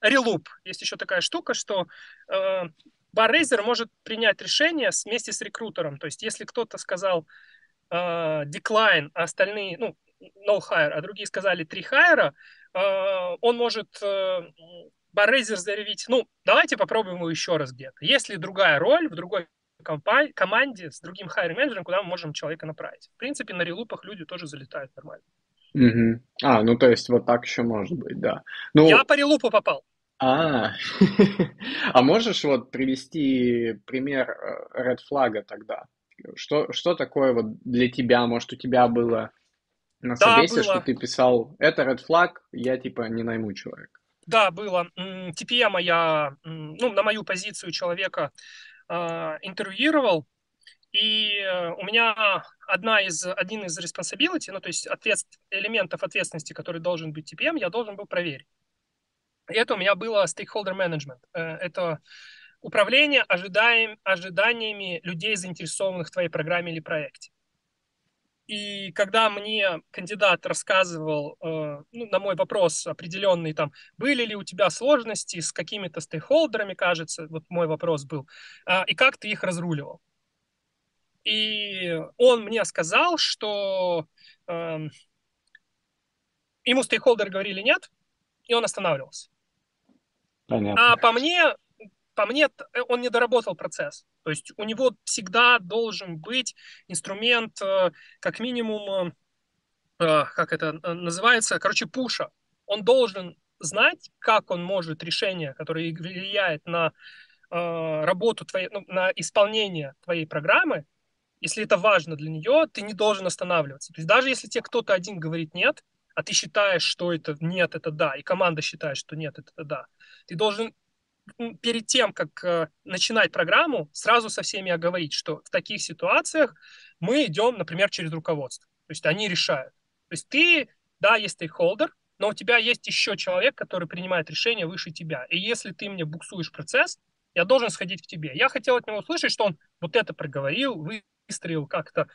релуп. Есть еще такая штука, что э, Barraiser может принять решение вместе с рекрутером. То есть, если кто-то сказал э, decline, а остальные, ну, no hire, а другие сказали три хайра, э, он может э, Barraiser заявить, ну, давайте попробуем его еще раз где-то. Есть ли другая роль в другой компа- команде с другим хайр-менеджером, куда мы можем человека направить? В принципе, на релупах люди тоже залетают нормально. Угу. А, ну, то есть вот так еще может быть, да. Ну... Я по релупу попал. А, а можешь вот привести пример Red Flag тогда? Что, что такое вот для тебя, может, у тебя было... На собесе, да, что ты писал, это red flag, я типа не найму человека. Да, было. ти пи эм я, ну, на мою позицию человека э, интервьюировал, и у меня одна из, один из responsibility, ну, то есть ответ, элементов ответственности, который должен быть ти пи эм, я должен был проверить. И это у меня было stakeholder management. Это управление ожидаем, ожиданиями людей, заинтересованных в твоей программе или проекте. И когда мне кандидат рассказывал, э, ну, на мой вопрос определенный, там, были ли у тебя сложности с какими-то стейкхолдерами, кажется, вот мой вопрос был, э, и как ты их разруливал. И он мне сказал, что э, ему стейкхолдеры говорили нет, и он останавливался. Понятно. А по мне... По мне, он не доработал процесс. То есть у него всегда должен быть инструмент, как минимум, как это называется, короче, пуша. Он должен знать, как он может решение, которое влияет на работу твоей, ну, на исполнение твоей программы, если это важно для нее, ты не должен останавливаться. То есть даже если тебе кто-то один говорит «нет», а ты считаешь, что это «нет, это да», и команда считает, что «нет, это да», ты должен... перед тем, как э, начинать программу, сразу со всеми оговорить, что в таких ситуациях мы идем, например, через руководство. То есть они решают. То есть ты, да, есть стейкхолдер, но у тебя есть еще человек, который принимает решение выше тебя. И если ты мне буксуешь процесс, я должен сходить к тебе. Я хотел от него услышать, что он вот это проговорил, выстроил как-то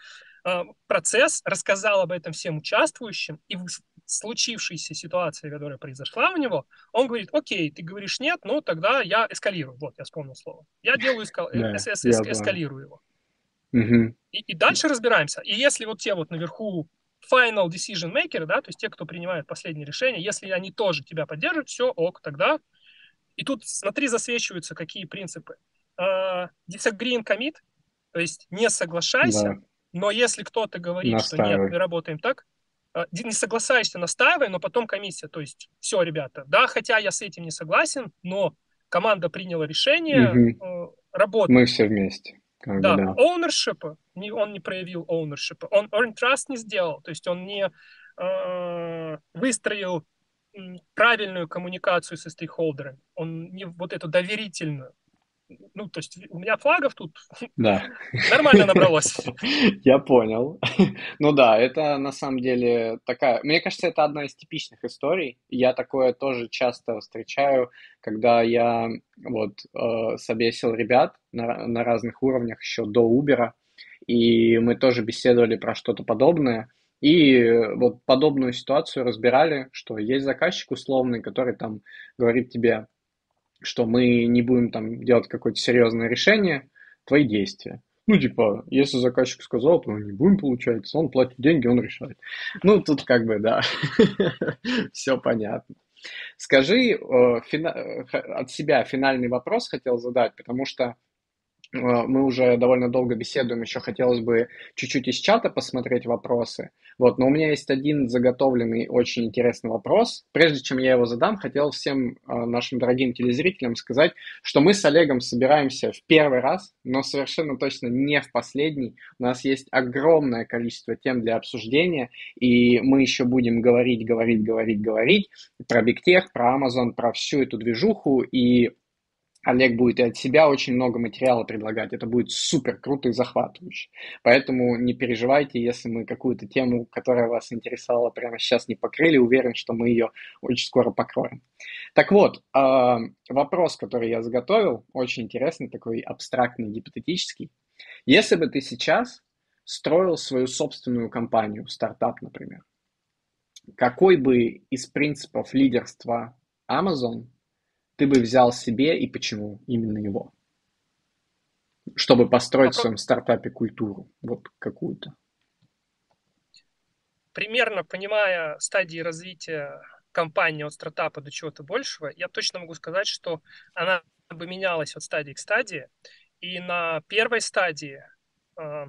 э, процесс, рассказал об этом всем участвующим, и в случившейся ситуации, которая произошла у него, он говорит, окей, ты говоришь нет, ну тогда я эскалирую. Вот, я вспомнил слово. Я делаю эскал... yeah, эс- эс- эскалирую его. Mm-hmm. И, и дальше разбираемся. И если вот те вот наверху final decision maker, да, то есть те, кто принимает последнее решение, если они тоже тебя поддержат, все, ок, тогда. И тут, смотри, засвечиваются какие принципы. Uh, disagree and commit, то есть не соглашайся, yeah. но если кто-то говорит, Настаивай. Что нет, мы работаем так, не соглашаешься, настаивай, но потом комиссия. То есть, все, ребята, да, хотя я с этим не согласен, но команда приняла решение, угу. работать. Мы все вместе. Да, да. Ownership, он не проявил ownership, он earn trust не сделал, то есть он не э, выстроил правильную коммуникацию со стейкхолдерами, он не вот эту доверительную. Ну, то есть у меня флагов тут да. нормально набралось. Я понял. Ну да, это на самом деле такая... Мне кажется, это одна из типичных историй. Я такое тоже часто встречаю, когда я вот э, собесил ребят на, на разных уровнях еще до Uber, и мы тоже беседовали про что-то подобное. И вот подобную ситуацию разбирали, что есть заказчик условный, который там говорит тебе, что мы не будем там делать какое-то серьезное решение, твои действия. Ну, типа, если заказчик сказал, то не будем, получается, он платит деньги, он решает. Ну, тут как бы, да, все понятно. Скажи, от себя финальный вопрос хотел задать, потому что мы уже довольно долго беседуем, еще хотелось бы чуть-чуть из чата посмотреть вопросы. Вот, но у меня есть один заготовленный очень интересный вопрос. Прежде чем я его задам, хотел всем нашим дорогим телезрителям сказать, что мы с Олегом собираемся в первый раз, но совершенно точно не в последний. У нас есть огромное количество тем для обсуждения, и мы еще будем говорить, говорить, говорить, говорить про Big Tech, про Amazon, про всю эту движуху, и Олег будет и от себя очень много материала предлагать. Это будет супер круто и захватывающе. Поэтому не переживайте, если мы какую-то тему, которая вас интересовала, прямо сейчас не покрыли. Уверен, что мы ее очень скоро покроем. Так вот, вопрос, который я заготовил, очень интересный, такой абстрактный, гипотетический. Если бы ты сейчас строил свою собственную компанию, стартап, например, какой бы из принципов лидерства Amazon ты бы взял себе и почему именно его? Чтобы построить Попробуй. в своем стартапе культуру, вот какую-то. Примерно понимая стадии развития компании от стартапа до чего-то большего, я точно могу сказать, что она бы менялась от стадии к стадии. И на первой стадии э,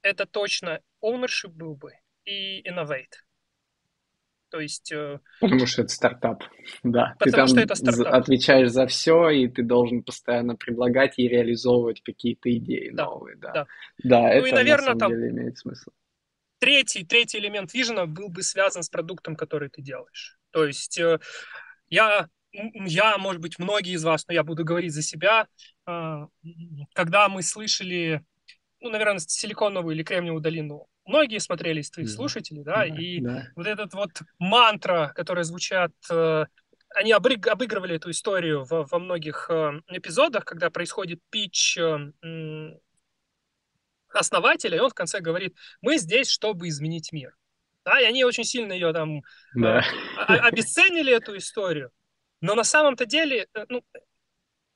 это точно ownership был бы и innovate. То есть, потому что это стартап, да. Потому ты там что это стартап. Отвечаешь за все, и ты должен постоянно предлагать и реализовывать какие-то идеи да, новые. Да, да. да ну это и, наверное, на самом деле имеет смысл. Третий, третий элемент вижена был бы связан с продуктом, который ты делаешь. То есть я, я, может быть, многие из вас, но я буду говорить за себя, когда мы слышали, ну, наверное, Силиконовую или Кремниевую долину, многие смотрели из твоих да, слушателей, да, да и да. вот этот вот мантра, которая звучат, э, они обыг- обыгрывали эту историю во, во многих э, эпизодах, когда происходит питч э, э, основателя, и он в конце говорит, мы здесь, чтобы изменить мир. Да, и они очень сильно ее там да. э, обесценили, эту историю, но на самом-то деле, э, ну,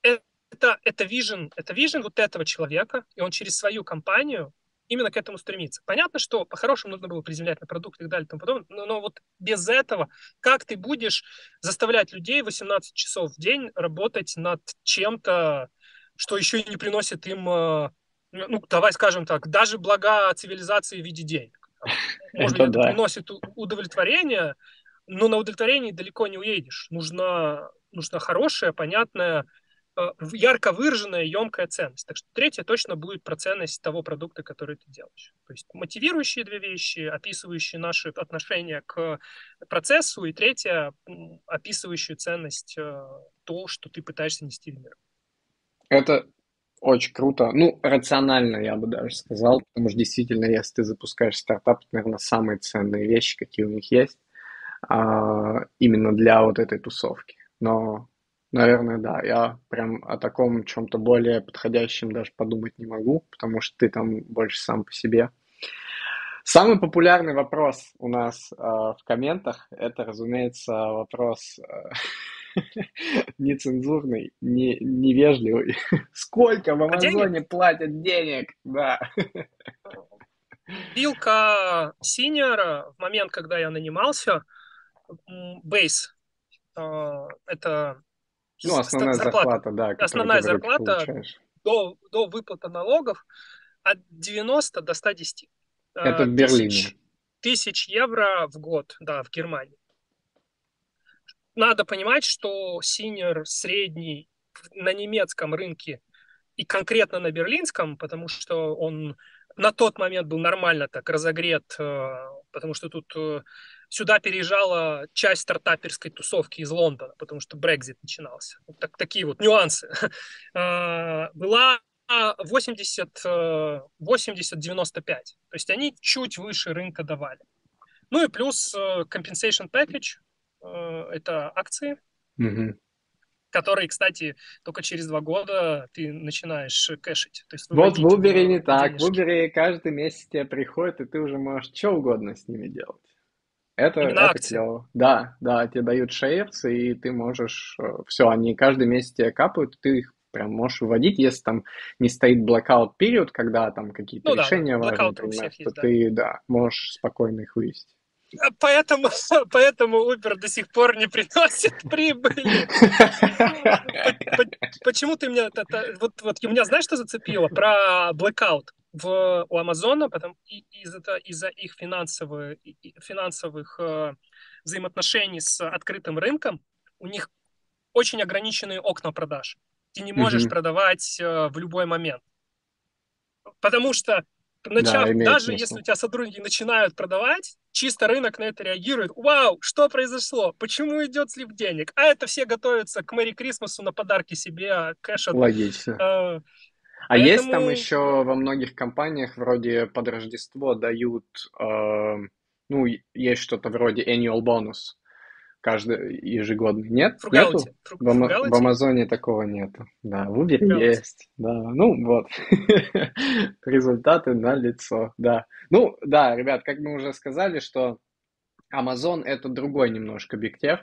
это, это vision, это vision вот этого человека, и он через свою компанию именно к этому стремиться. Понятно, что по-хорошему нужно было приземлять на продукт и так далее, и тому подобное, но, но вот без этого, как ты будешь заставлять людей восемнадцать часов в день работать над чем-то, что еще и не приносит им, ну, давай скажем так, даже блага цивилизации в виде денег. Может быть, это приносит удовлетворение, но на удовлетворении далеко не уедешь. Нужна, нужна хорошая, понятная, ярко выраженная, емкая ценность. Так что третье точно будет про ценность того продукта, который ты делаешь. То есть мотивирующие две вещи, описывающие наши отношения к процессу, и третье, описывающую ценность то, что ты пытаешься нести в мир. Это очень круто. Ну, рационально, я бы даже сказал, потому что действительно, если ты запускаешь стартап, это, наверное, самые ценные вещи, какие у них есть, именно для вот этой тусовки. Но наверное, да. Я прям о таком чем-то более подходящем даже подумать не могу, потому что ты там больше сам по себе. Самый популярный вопрос у нас э, в комментах, это, разумеется, вопрос нецензурный, невежливый. Сколько в Амазоне платят денег? Да. Вилка синьора в момент, когда я нанимался, бейс, это... Ну, основная зарплата, зарплата да. Основная зарплата до, до выплаты налогов от девяноста до ста десяти. Это в Берлине. Тысяч, тысяч евро в год, да, в Германии. Надо понимать, что синьор средний на немецком рынке и конкретно на берлинском, потому что он на тот момент был нормально так разогрет, потому что тут... Сюда переезжала часть стартаперской тусовки из Лондона, потому что Brexit начинался. Вот так, такие вот нюансы. Была восемьдесят, восемьдесят девяносто пять. То есть они чуть выше рынка давали. Ну и плюс compensation package, это акции. Mm-hmm. которые, кстати, только через два года ты начинаешь кэшить. То есть вот в Uber не так. В Uber каждый месяц тебе приходит, и ты уже можешь что угодно с ними делать. Это, это дело. Да, да, тебе дают шейерс, и ты можешь... Все, они каждый месяц тебе капают, ты их прям можешь выводить, если там не стоит blackout период, когда там какие-то ну, решения да, важны, понимаешь, то есть, ты да. Да, можешь спокойно их вывести. Поэтому, поэтому Uber до сих пор не приносит прибыли. Почему ты меня... Вот, вот, у меня, знаешь, что зацепило? Про blackout в, у Амазона, потом из-за из их финансовых, финансовых э, взаимоотношений с открытым рынком у них очень ограниченные окна продаж. Ты не можешь mm-hmm. продавать э, в любой момент. Потому что Начав, да, даже смысл. Если у тебя сотрудники начинают продавать, чисто рынок на это реагирует. Вау, что произошло? Почему идет слив денег? А это все готовятся к Мэри Крисмасу на подарки себе, кэш. Логично. А, а поэтому... есть там еще во многих компаниях вроде под Рождество дают, э, ну, есть что-то вроде annual bonus. Каждый ежегодный. Нет? Фругалити. Фруг... В, Ама... в Амазоне такого нету. Да, в Uber Фругалити. Есть. Да, ну вот. Результаты налицо. Да. Ну, да, ребят, как мы уже сказали, что Amazon это другой немножко Big Tech.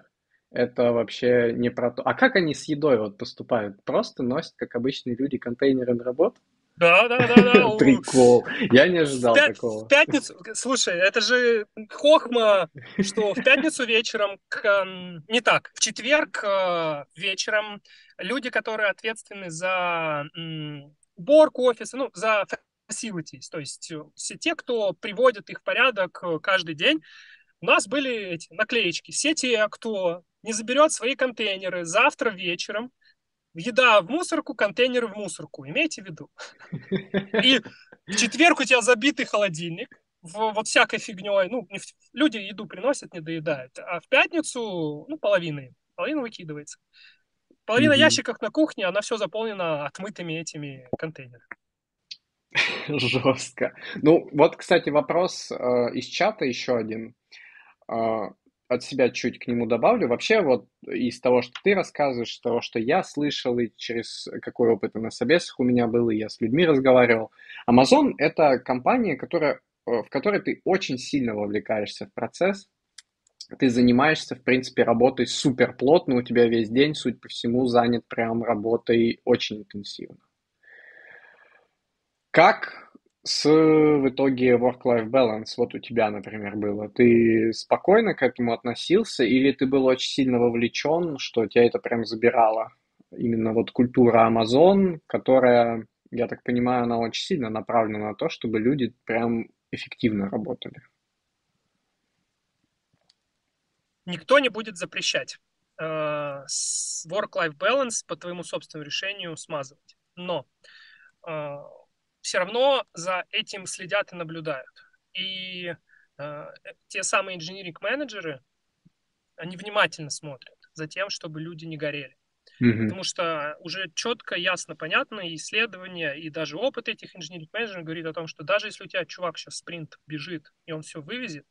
Это вообще не про то. А как они с едой вот поступают? Просто носят, как обычные люди, контейнеры на работу? Да, да, да, да. Прикол. Я не ожидал в пят... такого. В пятницу, слушай, это же хохма, что в пятницу вечером, к... не так, в четверг вечером люди, которые ответственны за уборку офиса, ну, за facilities, то есть все те, кто приводит их в порядок каждый день, у нас были эти наклеечки. Все те, кто не заберет свои контейнеры завтра вечером, еда в мусорку, контейнеры в мусорку. Имейте в виду. И в четверг у тебя забитый холодильник в, вот всякой фигней. Ну, не в, люди еду приносят, не доедают. А в пятницу, ну, половина. Половина выкидывается. Половина mm-hmm. ящиков на кухне, она все заполнена отмытыми этими контейнерами. Жестко. Ну, вот, кстати, вопрос э, из чата еще один. Э, от себя чуть к нему добавлю. Вообще вот из того, что ты рассказываешь, из того, что я слышал и через какой опыт на собесах у меня был, и я с людьми разговаривал. Amazon — это компания, которая, в которой ты очень сильно вовлекаешься в процесс. Ты занимаешься, в принципе, работой супер плотно. У тебя весь день, судя по всему, занят прям работой очень интенсивно. Как... с в итоге work-life balance, вот у тебя, например, было, ты спокойно к этому относился или ты был очень сильно вовлечен, что тебя это прям забирало? Именно вот культура Amazon, которая, я так понимаю, она очень сильно направлена на то, чтобы люди прям эффективно работали. Никто не будет запрещать uh, work-life balance по твоему собственному решению смазывать, но... Uh, все равно за этим следят и наблюдают. И э, те самые инжиниринг-менеджеры, они внимательно смотрят за тем, чтобы люди не горели. Mm-hmm. Потому что уже четко, ясно, понятно, и исследования, и даже опыт этих инжиниринг-менеджеров говорит о том, что даже если у тебя чувак сейчас спринт бежит, и он все вывезет,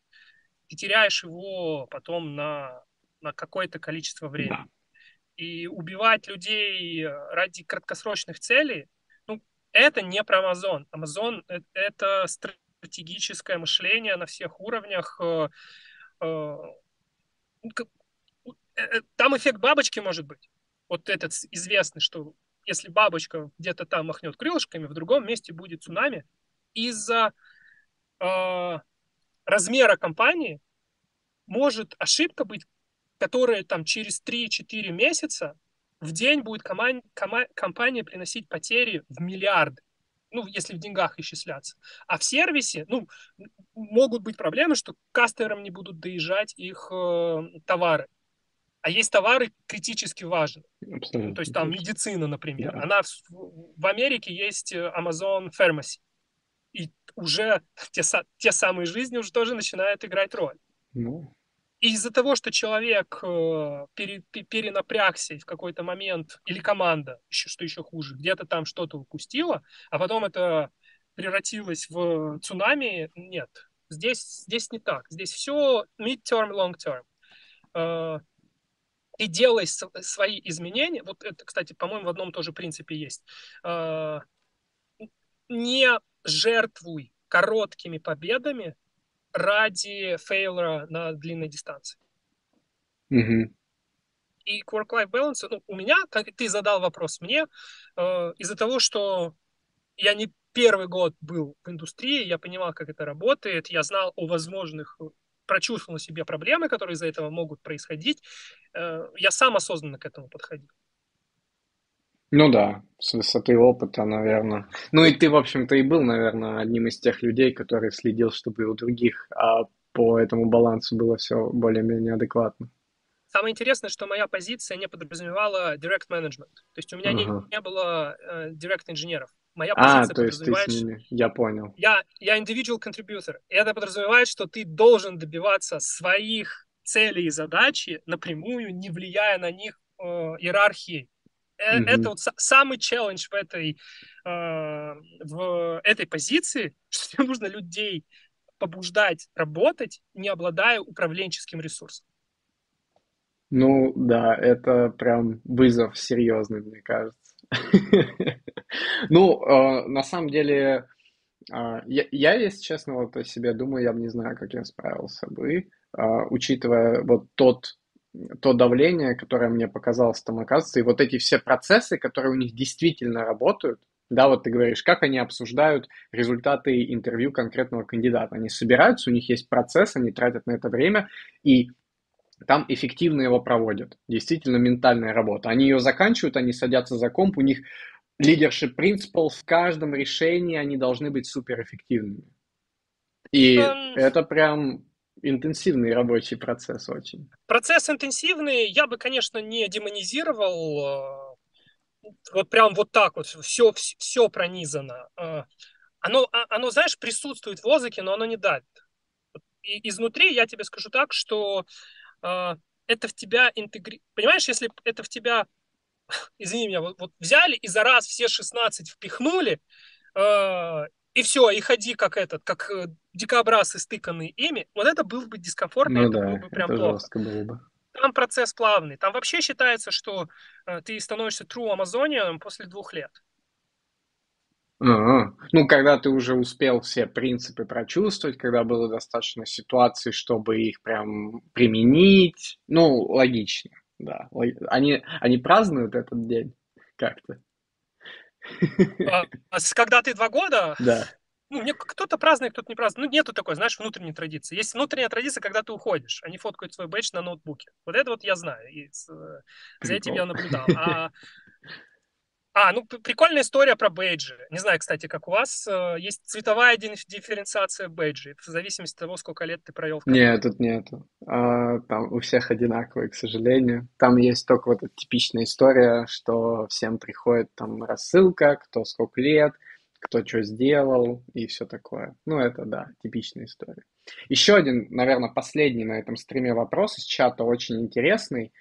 ты теряешь его потом на, на какое-то количество времени. Mm-hmm. И убивать людей ради краткосрочных целей, это не про Amazon. Amazon — это стратегическое мышление на всех уровнях. Там эффект бабочки может быть. Вот этот известный, что если бабочка где-то там махнет крылышками, в другом месте будет цунами. Из-за э, размера компании может ошибка быть, которая там через три-четыре месяца в день будет коман- кома- компания приносить потери в миллиарды, ну, если в деньгах исчисляться. А в сервисе, ну, могут быть проблемы, что кастомерам не будут доезжать их э, товары. А есть товары критически важные. Абсолютно. То есть там медицина, например. Да. Она в, в Америке есть Amazon Pharmacy. И уже те, те самые жизни уже тоже начинают играть роль. Ну... И из-за того, что человек пере, перенапрягся в какой-то момент, или команда, что еще хуже, где-то там что-то упустила, а потом это превратилось в цунами, нет. Здесь, здесь не так. Здесь все mid-term, long-term. и делай свои изменения. Вот это, кстати, по-моему, в одном тоже принципе есть. Не жертвуй короткими победами ради фейлера на длинной дистанции. Mm-hmm. И к work-life balance, ну, у меня, как ты задал вопрос мне, э, из-за того, что я не первый год был в индустрии, я понимал, как это работает, я знал о возможных, прочувствовал на себе проблемы, которые из-за этого могут происходить, э, я сам осознанно к этому подходил. Ну да, с высоты опыта, наверное. Ну и ты, в общем-то, и был, наверное, одним из тех людей, который следил, чтобы у других а по этому балансу было все более-менее адекватно. Самое интересное, что моя позиция не подразумевала direct management. То есть у меня uh-huh. не, не было э, direct инженеров. Моя позиция а, то есть подразумевает, ты с ними. Я понял. Я, я individual contributor. И это подразумевает, что ты должен добиваться своих целей и задачи напрямую, не влияя на них э, иерархией. Uh-huh. Это вот самый челлендж в этой, э, в этой позиции, что тебе нужно людей побуждать работать, не обладая управленческим ресурсом. Ну, да, это прям вызов серьезный, мне кажется. Ну, на самом деле, я, если честно, вот о себе думаю, я бы не знаю, как я справился бы, учитывая вот тот, то давление, которое мне показалось там, оказывается, и вот эти все процессы, которые у них действительно работают, да, вот ты говоришь, как они обсуждают результаты интервью конкретного кандидата. Они собираются, у них есть процесс, они тратят на это время, и там эффективно его проводят. Действительно ментальная работа. Они ее заканчивают, они садятся за комп, у них leadership principles, в каждом решении они должны быть суперэффективными. И um, это прям интенсивный рабочий процесс очень. Процесс интенсивный, я бы, конечно, не демонизировал. Вот прям вот так вот, все, все пронизано. Оно, оно, знаешь, присутствует в воздухе, но оно не давит. И изнутри я тебе скажу так, что это в тебя интегрирует. Понимаешь, если это в тебя, извини меня, вот, вот взяли и за раз все шестнадцать впихнули, э, и все, и ходи как этот, как дикобраз, истыканный ими, вот это был бы дискомфорт, ну это да, было бы прям плохо. Было бы. Там процесс плавный. Там вообще считается, что э, ты становишься true Amazonian после двух лет. А-а. Ну, когда ты уже успел все принципы прочувствовать, когда было достаточно ситуаций, чтобы их прям применить, ну, логично, да. Они, они празднуют этот день как-то. А, когда ты два года, да. Ну, мне кто-то празднует, кто-то не празднует. Ну, нету такой, знаешь, внутренней традиции. Есть внутренняя традиция, когда ты уходишь. Они фоткают свой бэдж на ноутбуке. Вот это вот я знаю. И за Прикол. Этим я наблюдал. А... А, ну, прикольная история про бейджи. Не знаю, кстати, как у вас. Есть цветовая дифференциация бейджи. Это в зависимости от того, сколько лет ты провел в компании. Нет, тут нету. А, там у всех одинаковые, к сожалению. Там есть только вот эта типичная история, что всем приходит там рассылка, кто сколько лет, кто что сделал и все такое. Ну, это, да, типичная история. Еще один, наверное, последний на этом стриме вопрос из чата, очень интересный.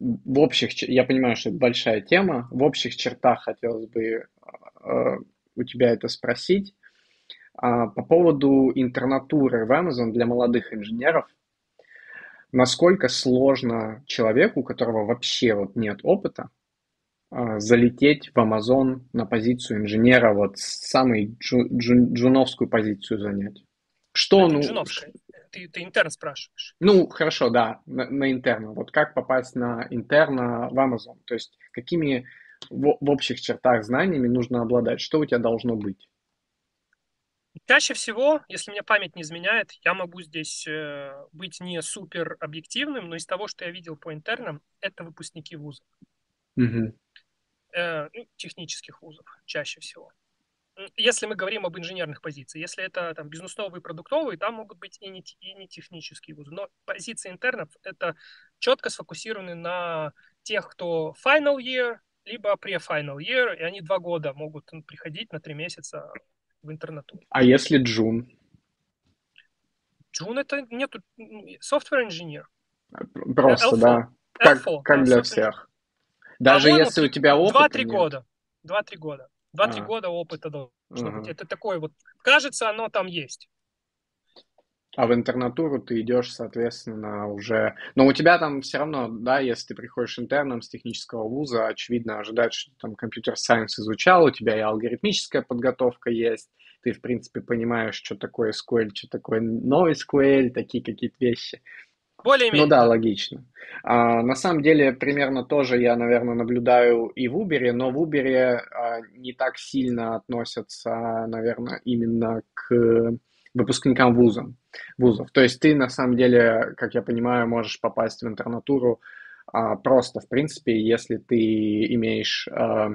В общих, я понимаю, что это большая тема, в общих чертах хотелось бы э, у тебя это спросить. Э, по поводу интернатуры в Amazon для молодых инженеров, насколько сложно человеку, у которого вообще вот нет опыта, э, залететь в Amazon на позицию инженера, вот самую джу, джу, джуновскую позицию занять? Что, ну... Ты, ты интерн спрашиваешь. Ну, хорошо, да, на, на интерна. Вот как попасть на интерна в Amazon? То есть какими в, в общих чертах знаниями нужно обладать? Что у тебя должно быть? Чаще всего, если мне память не изменяет, я могу здесь э, быть не супер объективным, но из того, что я видел по интернам, это выпускники вузов. Угу. Э, технических вузов чаще всего. Если мы говорим об инженерных позициях, если это там бизнес-новые, продуктовые, там могут быть и не, и не технические вузы. Но позиции интернов – это четко сфокусированы на тех, кто final year, либо pre-final year, и они два года могут приходить на три месяца в интернатуру. А если джун? Джун – это нету софтвер-инженер. Просто, L-F-O. Да. Как, как для всех. Даже а если у тебя опыт два-три года. два-три года. два-три а. года опыта должно быть. Ага. Это такое вот. Кажется, оно там есть. А в интернатуру ты идешь, соответственно, уже... Но у тебя там все равно, да, если ты приходишь интерном с технического вуза, очевидно, ожидать, что ты там компьютер-сайенс изучал, у тебя и алгоритмическая подготовка есть, ты, в принципе, понимаешь, что такое эс ку эль, что такое NoSQL, такие какие-то вещи. Более-менее. Ну да, логично. А, на самом деле, примерно тоже я, наверное, наблюдаю и в Uber, но в Uber а, не так сильно относятся, наверное, именно к... выпускникам вузов. вузов. То есть ты, на самом деле, как я понимаю, можешь попасть в интернатуру а, просто, в принципе, если ты имеешь а,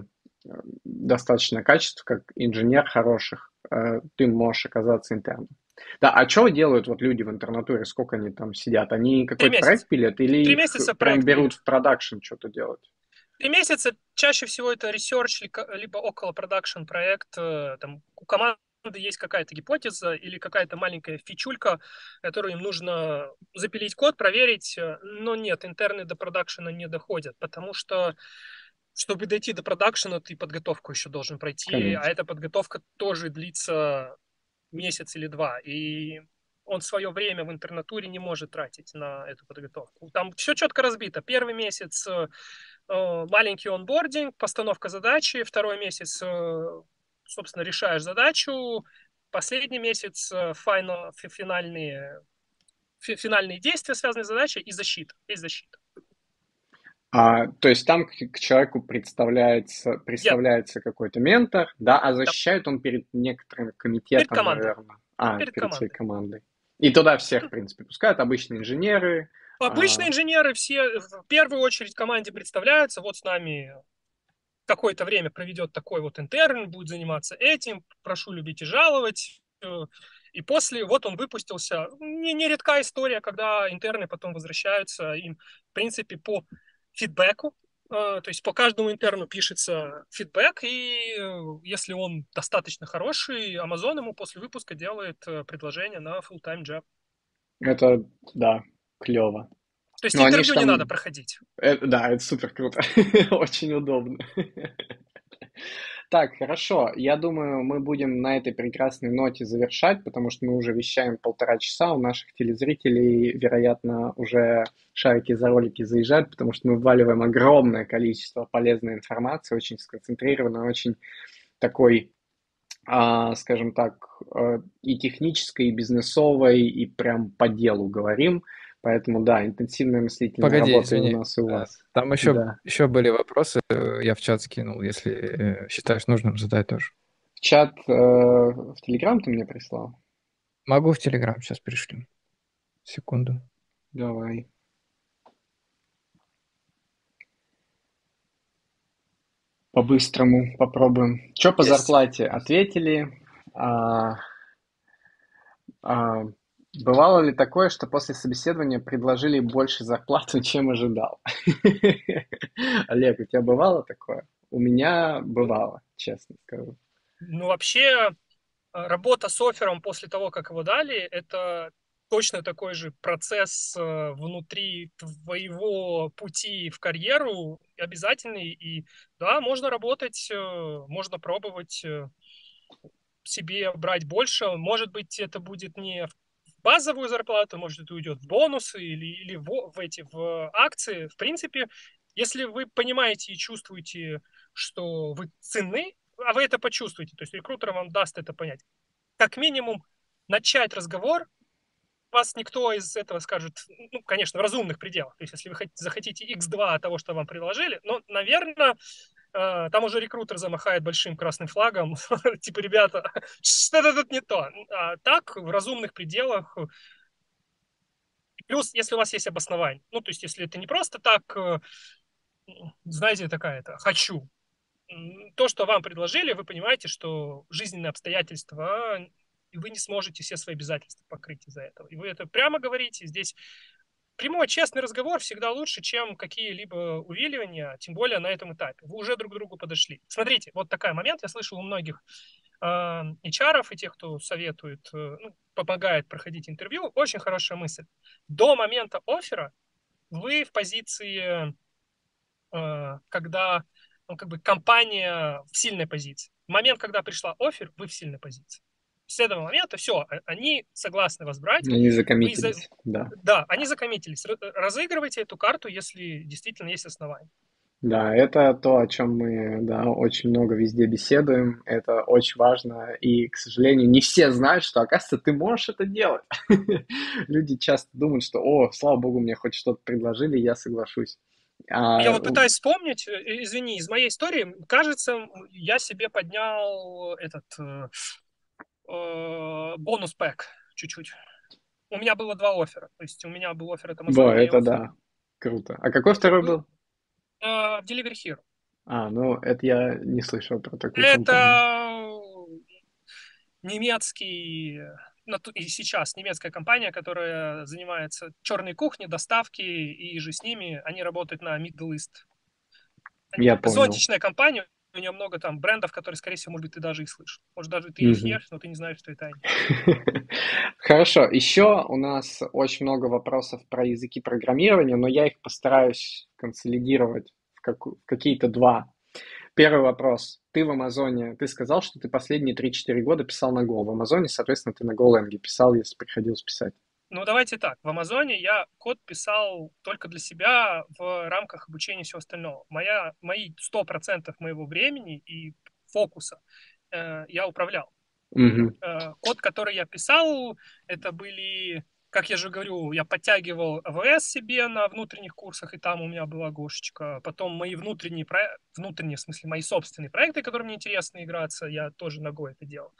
достаточно качеств, как инженер хороших, а, ты можешь оказаться интерном. Да, а что делают вот люди в интернатуре, сколько они там сидят? Они какой-то проект пилят или Три их прям берут в продакшн что-то делать? Три месяца чаще всего это ресерч, либо около продакшн проект, там, у команды есть какая-то гипотеза или какая-то маленькая фичулька, которую им нужно запилить код, проверить, но нет, интерны до продакшена не доходят, потому что, чтобы дойти до продакшена, ты подготовку еще должен пройти, Конечно. А эта подготовка тоже длится месяц или два, и он свое время в интернатуре не может тратить на эту подготовку. Там все четко разбито. Первый месяц маленький онбординг, постановка задачи, второй месяц собственно, решаешь задачу, последний месяц финал, финальные, финальные действия, связанные с задачей, и защита, и защита. А, то есть там к человеку представляется, представляется yeah. какой-то ментор, да, а защищает yeah. он перед некоторым комитетом, перед наверное. А, перед, перед своей командой. И туда всех, в принципе, пускают, обычные инженеры. Обычные а... инженеры все в первую очередь команде представляются, вот с нами... какое-то время проведет такой вот интерн, будет заниматься этим, прошу любить и жаловать. И после вот он выпустился. Нередка история, когда интерны потом возвращаются, им, в принципе, по фидбэку, то есть по каждому интерну пишется фидбэк, и если он достаточно хороший, Amazon ему после выпуска делает предложение на full-time job. Это, да, клево. То есть но интервью там... не надо проходить. Это, да, это супер круто. Очень удобно. Так, хорошо. Я думаю, мы будем на этой прекрасной ноте завершать, потому что мы уже вещаем полтора часа. У наших телезрителей, вероятно, уже шарики за ролики заезжают, потому что мы вваливаем огромное количество полезной информации, очень сконцентрированной, очень такой... скажем так, и технической, и бизнесовой, и прям по делу говорим. Поэтому, да, интенсивная мыслительная Погоди, работа извини. у нас и у вас. Там еще, да. еще были вопросы, я в чат скинул, если считаешь нужным, задай тоже. В чат, э, в Телеграм ты мне прислал? Могу в Телеграм, сейчас перешлю. Секунду. Давай. По-быстрому попробуем. Что по зарплате? Ответили. А, а, бывало ли такое, что после собеседования предложили больше зарплату, чем ожидал? Олег, у тебя бывало такое? У меня бывало, честно скажу. Ну, вообще, работа с оффером после того, как его дали, это точно такой же процесс внутри твоего пути в карьеру обязательный. И да, можно работать, можно пробовать себе брать больше. Может быть, это будет не в базовую зарплату, может, это уйдет в бонусы или, или в, в эти в акции. В принципе, если вы понимаете и чувствуете, что вы ценны, а вы это почувствуете, то есть рекрутер вам даст это понять, как минимум начать разговор. Вас никто из этого скажет, ну, конечно, в разумных пределах. То есть, если вы захотите икс два от того, что вам предложили, но, наверное, там уже рекрутер замахает большим красным флагом, типа, ребята, что-то тут не то. А так, в разумных пределах. Плюс, если у вас есть обоснование. Ну, то есть, если это не просто так, знаете, такая-то «хочу». То, что вам предложили, вы понимаете, что жизненные обстоятельства... и вы не сможете все свои обязательства покрыть из-за этого. И вы это прямо говорите. Здесь прямой, честный разговор всегда лучше, чем какие-либо увиливания, тем более на этом этапе. Вы уже друг к другу подошли. Смотрите, вот такой момент я слышал у многих э, эйч ар-ов и тех, кто советует, э, ну, помогает проходить интервью. Очень хорошая мысль. До момента оффера вы в позиции, э, когда ну, как бы компания в сильной позиции. В момент, когда пришла оффер, вы в сильной позиции. с этого момента все, они согласны вас брать. Они закоммитились. Вы... Да. да, они закоммитились. Разыгрывайте эту карту, если действительно есть основания. Да, это то, о чем мы да, очень много везде беседуем. Это очень важно. И, к сожалению, не все знают, что, оказывается, ты можешь это делать. Люди часто думают, что, о, слава богу, мне хоть что-то предложили, я соглашусь. А... Я вот пытаюсь вспомнить, извини, из моей истории, кажется, я себе поднял этот э, бонус-пэк чуть-чуть. У меня было два оффера. То есть у меня был оффер от Amazon. Да, это оффер. Да, круто. А какой второй был? Delivery Hero. А, ну это я не слышал про такую это компанию. Немецкий, и сейчас немецкая компания, которая занимается черной кухней, доставки и же с ними. Они работают на Middle East. Они, я понял. Зонтичная компания, у нее много там брендов, которые, скорее всего, может быть, ты даже их слышишь. Может, даже ты mm-hmm. их ешь, но ты не знаешь, что это они. Хорошо. Еще у нас очень много вопросов про языки программирования, но я их постараюсь консолидировать в, как... в какие-то два. Первый вопрос. Ты в Амазоне, ты сказал, что ты последние три-четыре года писал на Go. В Амазоне, соответственно, ты на Golang писал, если приходилось писать. Ну, давайте так. В Амазоне я код писал только для себя в рамках обучения и всего остального. Моя, мои сто процентов моего времени и фокуса э, я управлял. Mm-hmm. Э, код, который я писал, это были, как я же говорю, я подтягивал эй дабл ю эс себе на внутренних курсах, и там у меня была гошечка. Потом мои внутренние, про... внутренние, в смысле, мои собственные проекты, которые мне интересно играться, я тоже ногой это делал.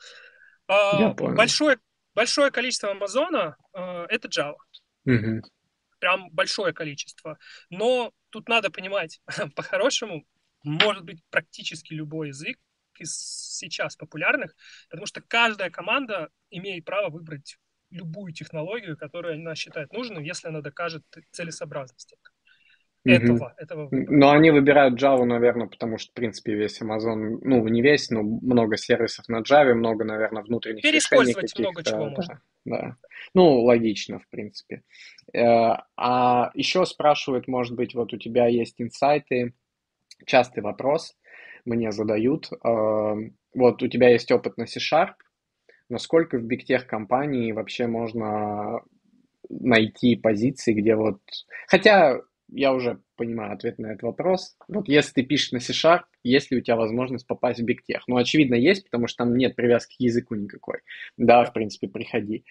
Э, я понял. Большое... Большое количество Амазона э, — это Java. Mm-hmm. Прям большое количество. Но тут надо понимать, по-хорошему, может быть практически любой язык из сейчас популярных, потому что каждая команда имеет право выбрать любую технологию, которую она считает нужной, если она докажет целесообразность этого. Mm-hmm. этого но они выбирают Java, наверное, потому что, в принципе, весь Amazon, ну, не весь, но много сервисов на Java, много, наверное, внутренних решений. Переиспользовать много чего да, можно. Да. Ну, логично, в принципе. А еще спрашивают, может быть, вот у тебя есть инсайты, частый вопрос мне задают. Вот у тебя есть опыт на C-Sharp, насколько в Big Tech компании вообще можно найти позиции, где вот... Хотя... Я уже понимаю ответ на этот вопрос. Вот если ты пишешь на C-Sharp, есть ли у тебя возможность попасть в Big Tech? Ну, очевидно, есть, потому что там нет привязки к языку никакой. Да, в принципе, приходи.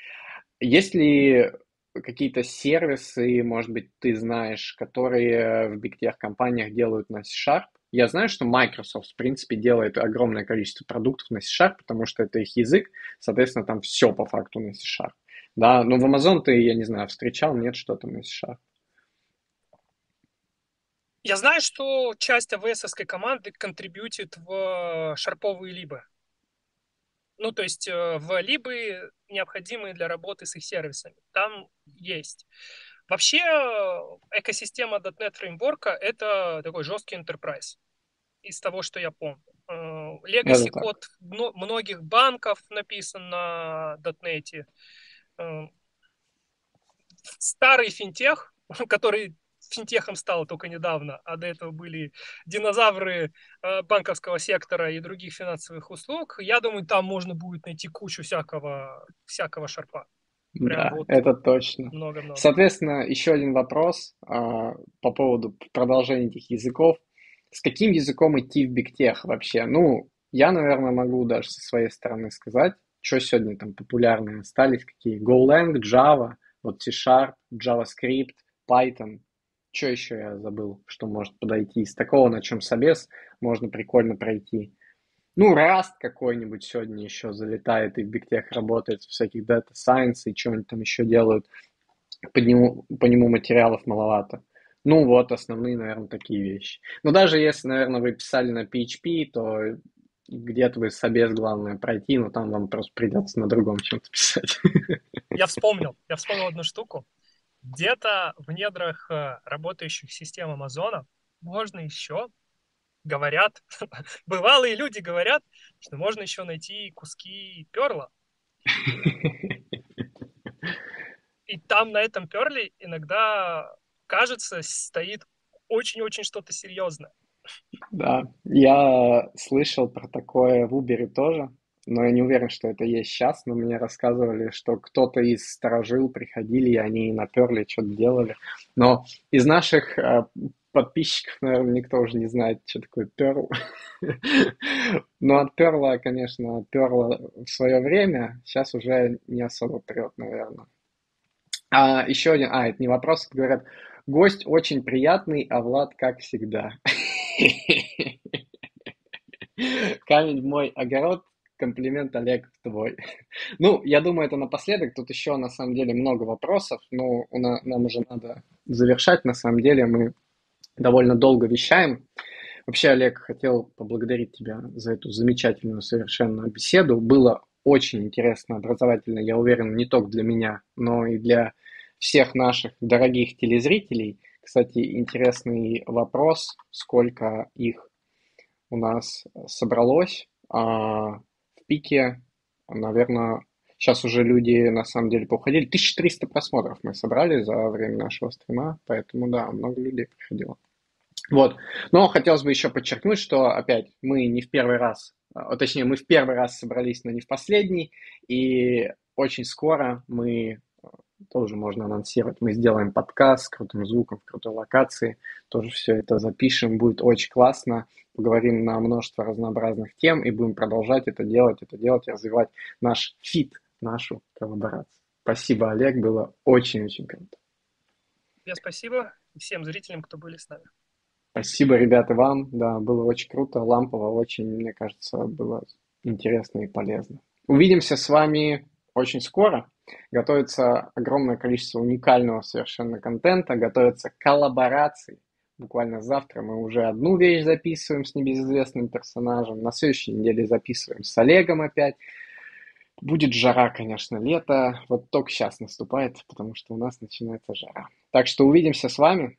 Есть ли какие-то сервисы, может быть, ты знаешь, которые в Big Tech компаниях делают на C-Sharp? Я знаю, что Microsoft, в принципе, делает огромное количество продуктов на C-Sharp, потому что это их язык, соответственно, там все по факту на C-Sharp. Да, но в Amazon ты, я не знаю, встречал, нет, что там на C-Sharp. Я знаю, что часть эй дабл ю эс-овской команды контрибьютит в шарповые либы. Ну, то есть в либы, необходимые для работы с их сервисами. Там есть. Вообще, экосистема .дот нет фреймворка — это такой жесткий enterprise, из того, что я помню. Legacy код многих банков написан на .дот нет. Старый финтех, который... финтехом стало только недавно, а до этого были динозавры банковского сектора и других финансовых услуг, я думаю, там можно будет найти кучу всякого, всякого шарпа. Прям да, вот это точно. Много-много. Соответственно, еще один вопрос а, по поводу продолжения этих языков. С каким языком идти в Big Tech вообще? Ну, я, наверное, могу даже со своей стороны сказать, что сегодня там популярные остались, какие Golang, Java, вот C-Sharp, JavaScript, Python. Что еще я забыл, что может подойти из такого, на чем собес можно прикольно пройти? Ну, Rust какой-нибудь сегодня еще залетает и в Big Tech работает, всяких Data Science и что они там еще делают. По нему, по нему материалов маловато. Ну, вот основные, наверное, такие вещи. Но даже если, наверное, вы писали на пи эйч пи, то где-то вы собес, главное, пройти, но там вам просто придется на другом чем-то писать. Я вспомнил. Я вспомнил одну штуку. Где-то в недрах работающих систем Амазона можно еще, говорят, бывалые люди говорят, что можно еще найти куски перла. И там на этом перле иногда, кажется, стоит очень-очень что-то серьезное. Да, я слышал про такое в Uber тоже. Но я не уверен, что это есть сейчас, но мне рассказывали, что кто-то из старожил приходили, и они на Perl что-то делали. Но из наших э, подписчиков, наверное, никто уже не знает, что такое Perl. Но от Perl, конечно, Perl в свое время сейчас уже не особо прет, наверное. А еще один, а, это не вопрос, говорят, гость очень приятный, а Влад как всегда. Камень мой огород. Комплимент, Олег, твой. Ну, я думаю, это напоследок. Тут еще, на самом деле, много вопросов. Но у нас, нам уже надо завершать. На самом деле, мы довольно долго вещаем. Вообще, Олег, хотел поблагодарить тебя за эту замечательную совершенно беседу. Было очень интересно, образовательно, я уверен, не только для меня, но и для всех наших дорогих телезрителей. Кстати, интересный вопрос, сколько их у нас собралось. Пике, наверное, сейчас уже люди на самом деле поуходили. тысяча триста просмотров мы собрали за время нашего стрима, поэтому, да, много людей приходило. Вот. Но хотелось бы еще подчеркнуть, что, опять, мы не в первый раз, точнее, мы в первый раз собрались, но не в последний, и очень скоро мы, тоже можно анонсировать, мы сделаем подкаст с крутым звуком, в крутой локации, тоже все это запишем, будет очень классно. Поговорим на множество разнообразных тем и будем продолжать это делать, это делать, развивать наш фит, нашу коллаборацию. Спасибо, Олег, было очень-очень круто. Я спасибо всем зрителям, кто были с нами. Спасибо, ребята, вам. Да, было очень круто, лампово, очень, мне кажется, было интересно и полезно. Увидимся с вами очень скоро. Готовится огромное количество уникального совершенно контента, готовятся коллаборации. Буквально завтра мы уже одну вещь записываем с небезызвестным персонажем. На следующей неделе записываем с Олегом опять. Будет жара, конечно, лето. Вот только сейчас наступает, потому что у нас начинается жара. Так что увидимся с вами.